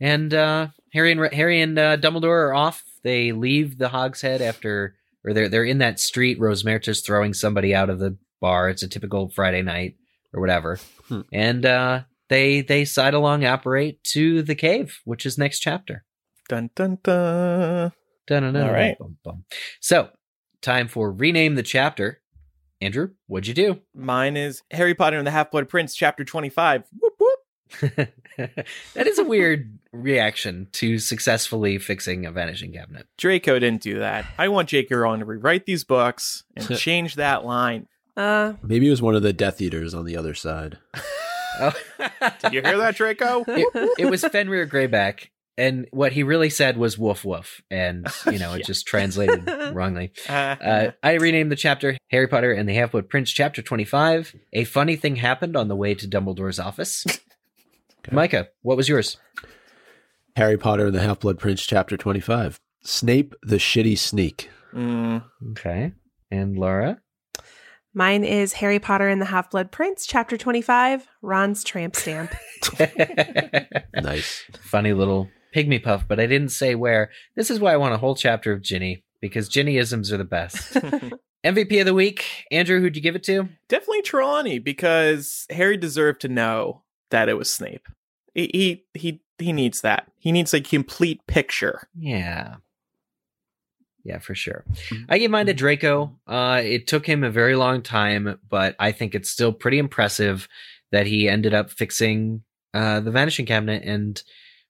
And uh, Harry and Harry and uh, Dumbledore are off. They leave the Hog's Head after, or they're they're in that street. Rosemerta's throwing somebody out of the bar. It's a typical Friday night or whatever. Hmm. And uh, they they side along, operate to the cave, which is next chapter. Dun dun dun dun dun. All right. Bum, bum. So time for rename the chapter. Andrew, what'd you do? Mine is Harry Potter and the Half-Blood Prince, Chapter twenty-five. Whoop, whoop. That is a weird reaction to successfully fixing a vanishing cabinet. Draco didn't do that. I want J K. Rowling to rewrite these books and change that line. Uh, Maybe it was one of the Death Eaters on the other side. Oh. Did you hear that, Draco? It, it was Fenrir Greyback. And what he really said was woof woof. And, you know, it yeah. just translated wrongly. Uh, I renamed the chapter Harry Potter and the Half-Blood Prince, Chapter twenty-five. A funny thing happened on the way to Dumbledore's office. Okay. Micah, what was yours? Harry Potter and the Half-Blood Prince, Chapter twenty-five. Snape the Shitty Sneak. Mm. Okay. And Laura? Mine is Harry Potter and the Half-Blood Prince, Chapter twenty-five, Ron's Tramp Stamp. Nice. Funny little pygmy puff, but I didn't say where. This is why I want a whole chapter of Ginny, because Ginny-isms are the best. M V P of the week. Andrew, who'd you give it to? Definitely Trelawney, because Harry deserved to know that it was Snape. He he he, he needs that. He needs a complete picture. Yeah. Yeah, for sure. I gave mine to Draco. Uh, it took him a very long time, but I think it's still pretty impressive that he ended up fixing uh, the Vanishing Cabinet and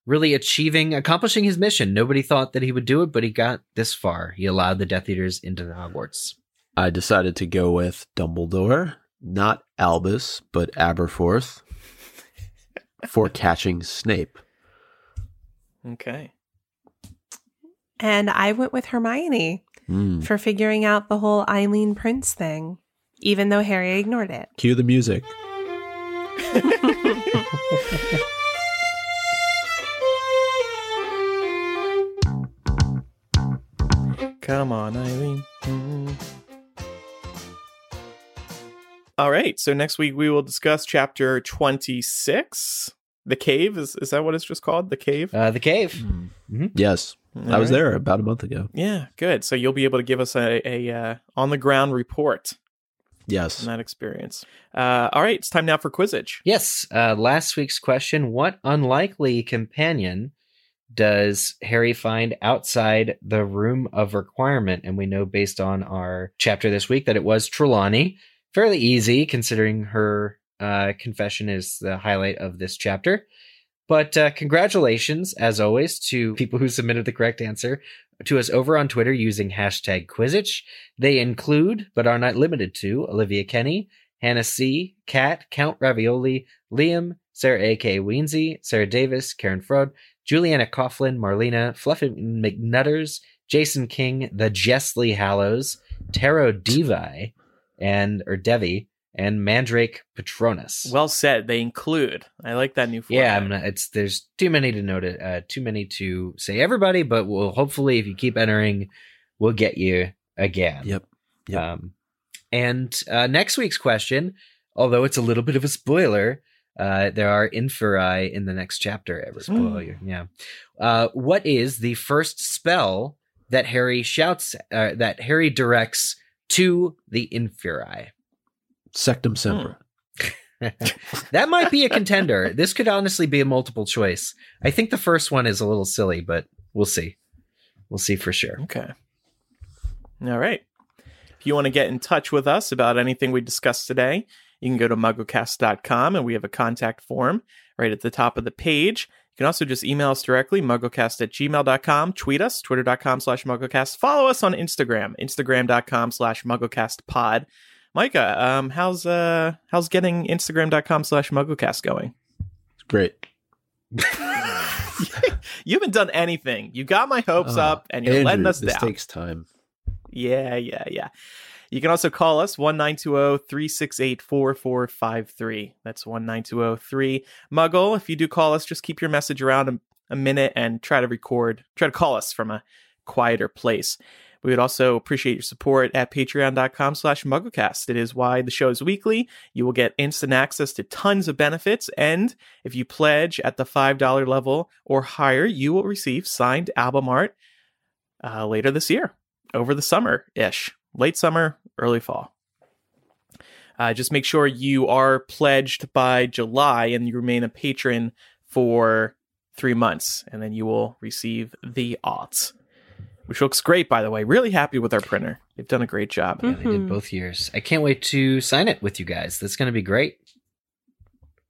really achieving, accomplishing his mission. Nobody thought that he would do it, but he got this far. He allowed the Death Eaters into the Hogwarts. I decided to go with Dumbledore, not Albus, but Aberforth, for catching Snape. Okay. And I went with Hermione mm. for figuring out the whole Eileen Prince thing, even though Harry ignored it. Cue the music. Come on, Eileen. Mm. All right. So next week we will discuss Chapter twenty-six. The Cave. Is, is that what it's just called? The Cave? Uh, the Cave. Mm-hmm. Yes. All I was right. there about a month ago. Yeah, good. So you'll be able to give us a, a uh, on-the-ground report. Yes. On that experience. Uh, all right, it's time now for Quizage. Yes, uh, last week's question, what unlikely companion does Harry find outside the Room of Requirement? And we know based on our chapter this week that it was Trelawney. Fairly easy, considering her uh, confession is the highlight of this chapter. But uh, congratulations, as always, to people who submitted the correct answer. to us over on Twitter using hashtag Quizzitch. They include, but are not limited to, Olivia Kenny, Hannah C., Kat, Count Ravioli, Liam, Sarah A K. Weensy, Sarah Davis, Karen Frode, Juliana Coughlin, Marlena, Fluffy McNutters, Jason King, The Jessley Hallows, Taro Devi, and, or Devi, and Mandrake Patronus. Well said. They include. I like that new format. Yeah, I'm not, it's there's too many to note it, uh, too many to say everybody, but we'll hopefully, if you keep entering, we'll get you again. Yep. Yep. Um, and uh, next week's question, although it's a little bit of a spoiler, uh, there are inferi in the next chapter. Every spoiler, mm. yeah. Uh, what is the first spell that Harry shouts? Uh, that Harry directs to the inferi? Sectum Sempra. Hmm. That might be a contender. This could honestly be a multiple choice. I think the first one is a little silly, but we'll see. We'll see for sure. Okay. All right. If you want to get in touch with us about anything we discussed today, you can go to mugglecast dot com and we have a contact form right at the top of the page. You can also just email us directly, mugglecast at gmail dot com. Tweet us, twitter dot com slash mugglecast. Follow us on Instagram, instagram dot com slash mugglecastpod. Micah, um, how's uh, how's getting instagram dot com slash mugglecast going? It's great. You haven't done anything. You got my hopes uh, up, and you're Andrew, letting us this down. This takes time. Yeah, yeah, yeah. You can also call us, one nine two zero, three six eight, four four five three. That's one nine two zero, three muggle. If you do call us, just keep your message around a, a minute and try to record. Try to call us from a quieter place. We would also appreciate your support at patreon dot com slash mugglecast. It is why the show is weekly. You will get instant access to tons of benefits. And if you pledge at the five dollars level or higher, you will receive signed album art uh, later this year, over the summer-ish, late summer, early fall. Uh, just make sure you are pledged by July and you remain a patron for three months, and then you will receive the aughts. Which looks great, by the way. Really happy with our printer. They've done a great job. Yeah, they did both years. I can't wait to sign it with you guys. That's going to be great.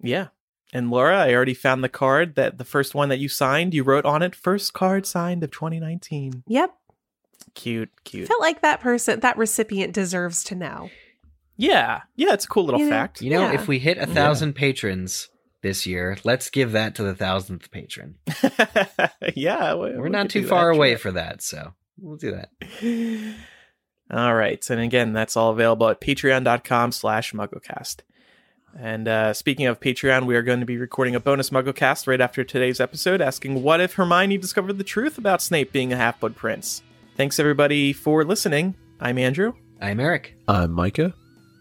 Yeah. And Laura, I already found the card that the first one that you signed, you wrote on it, first card signed of twenty nineteen. Yep. Cute, cute. I felt like that person, that recipient deserves to know. Yeah. Yeah, it's a cool little you fact. Know, you know, yeah. If we hit a thousand yeah. patrons this year, let's give that to the thousandth patron. Yeah, we, we're we not too far away yet. For that, so we'll do that. All right, and again, that's all available at patreon dot com slash mugglecast. And uh speaking of Patreon, we are going to be recording a bonus mugglecast right after today's episode, asking what if Hermione discovered the truth about Snape being a Half-Blood Prince. Thanks everybody for listening. I'm Andrew. I'm Eric. I'm Micah.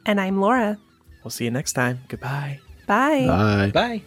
And I'm Laura. We'll see you next time. Goodbye. Bye. Bye. Bye.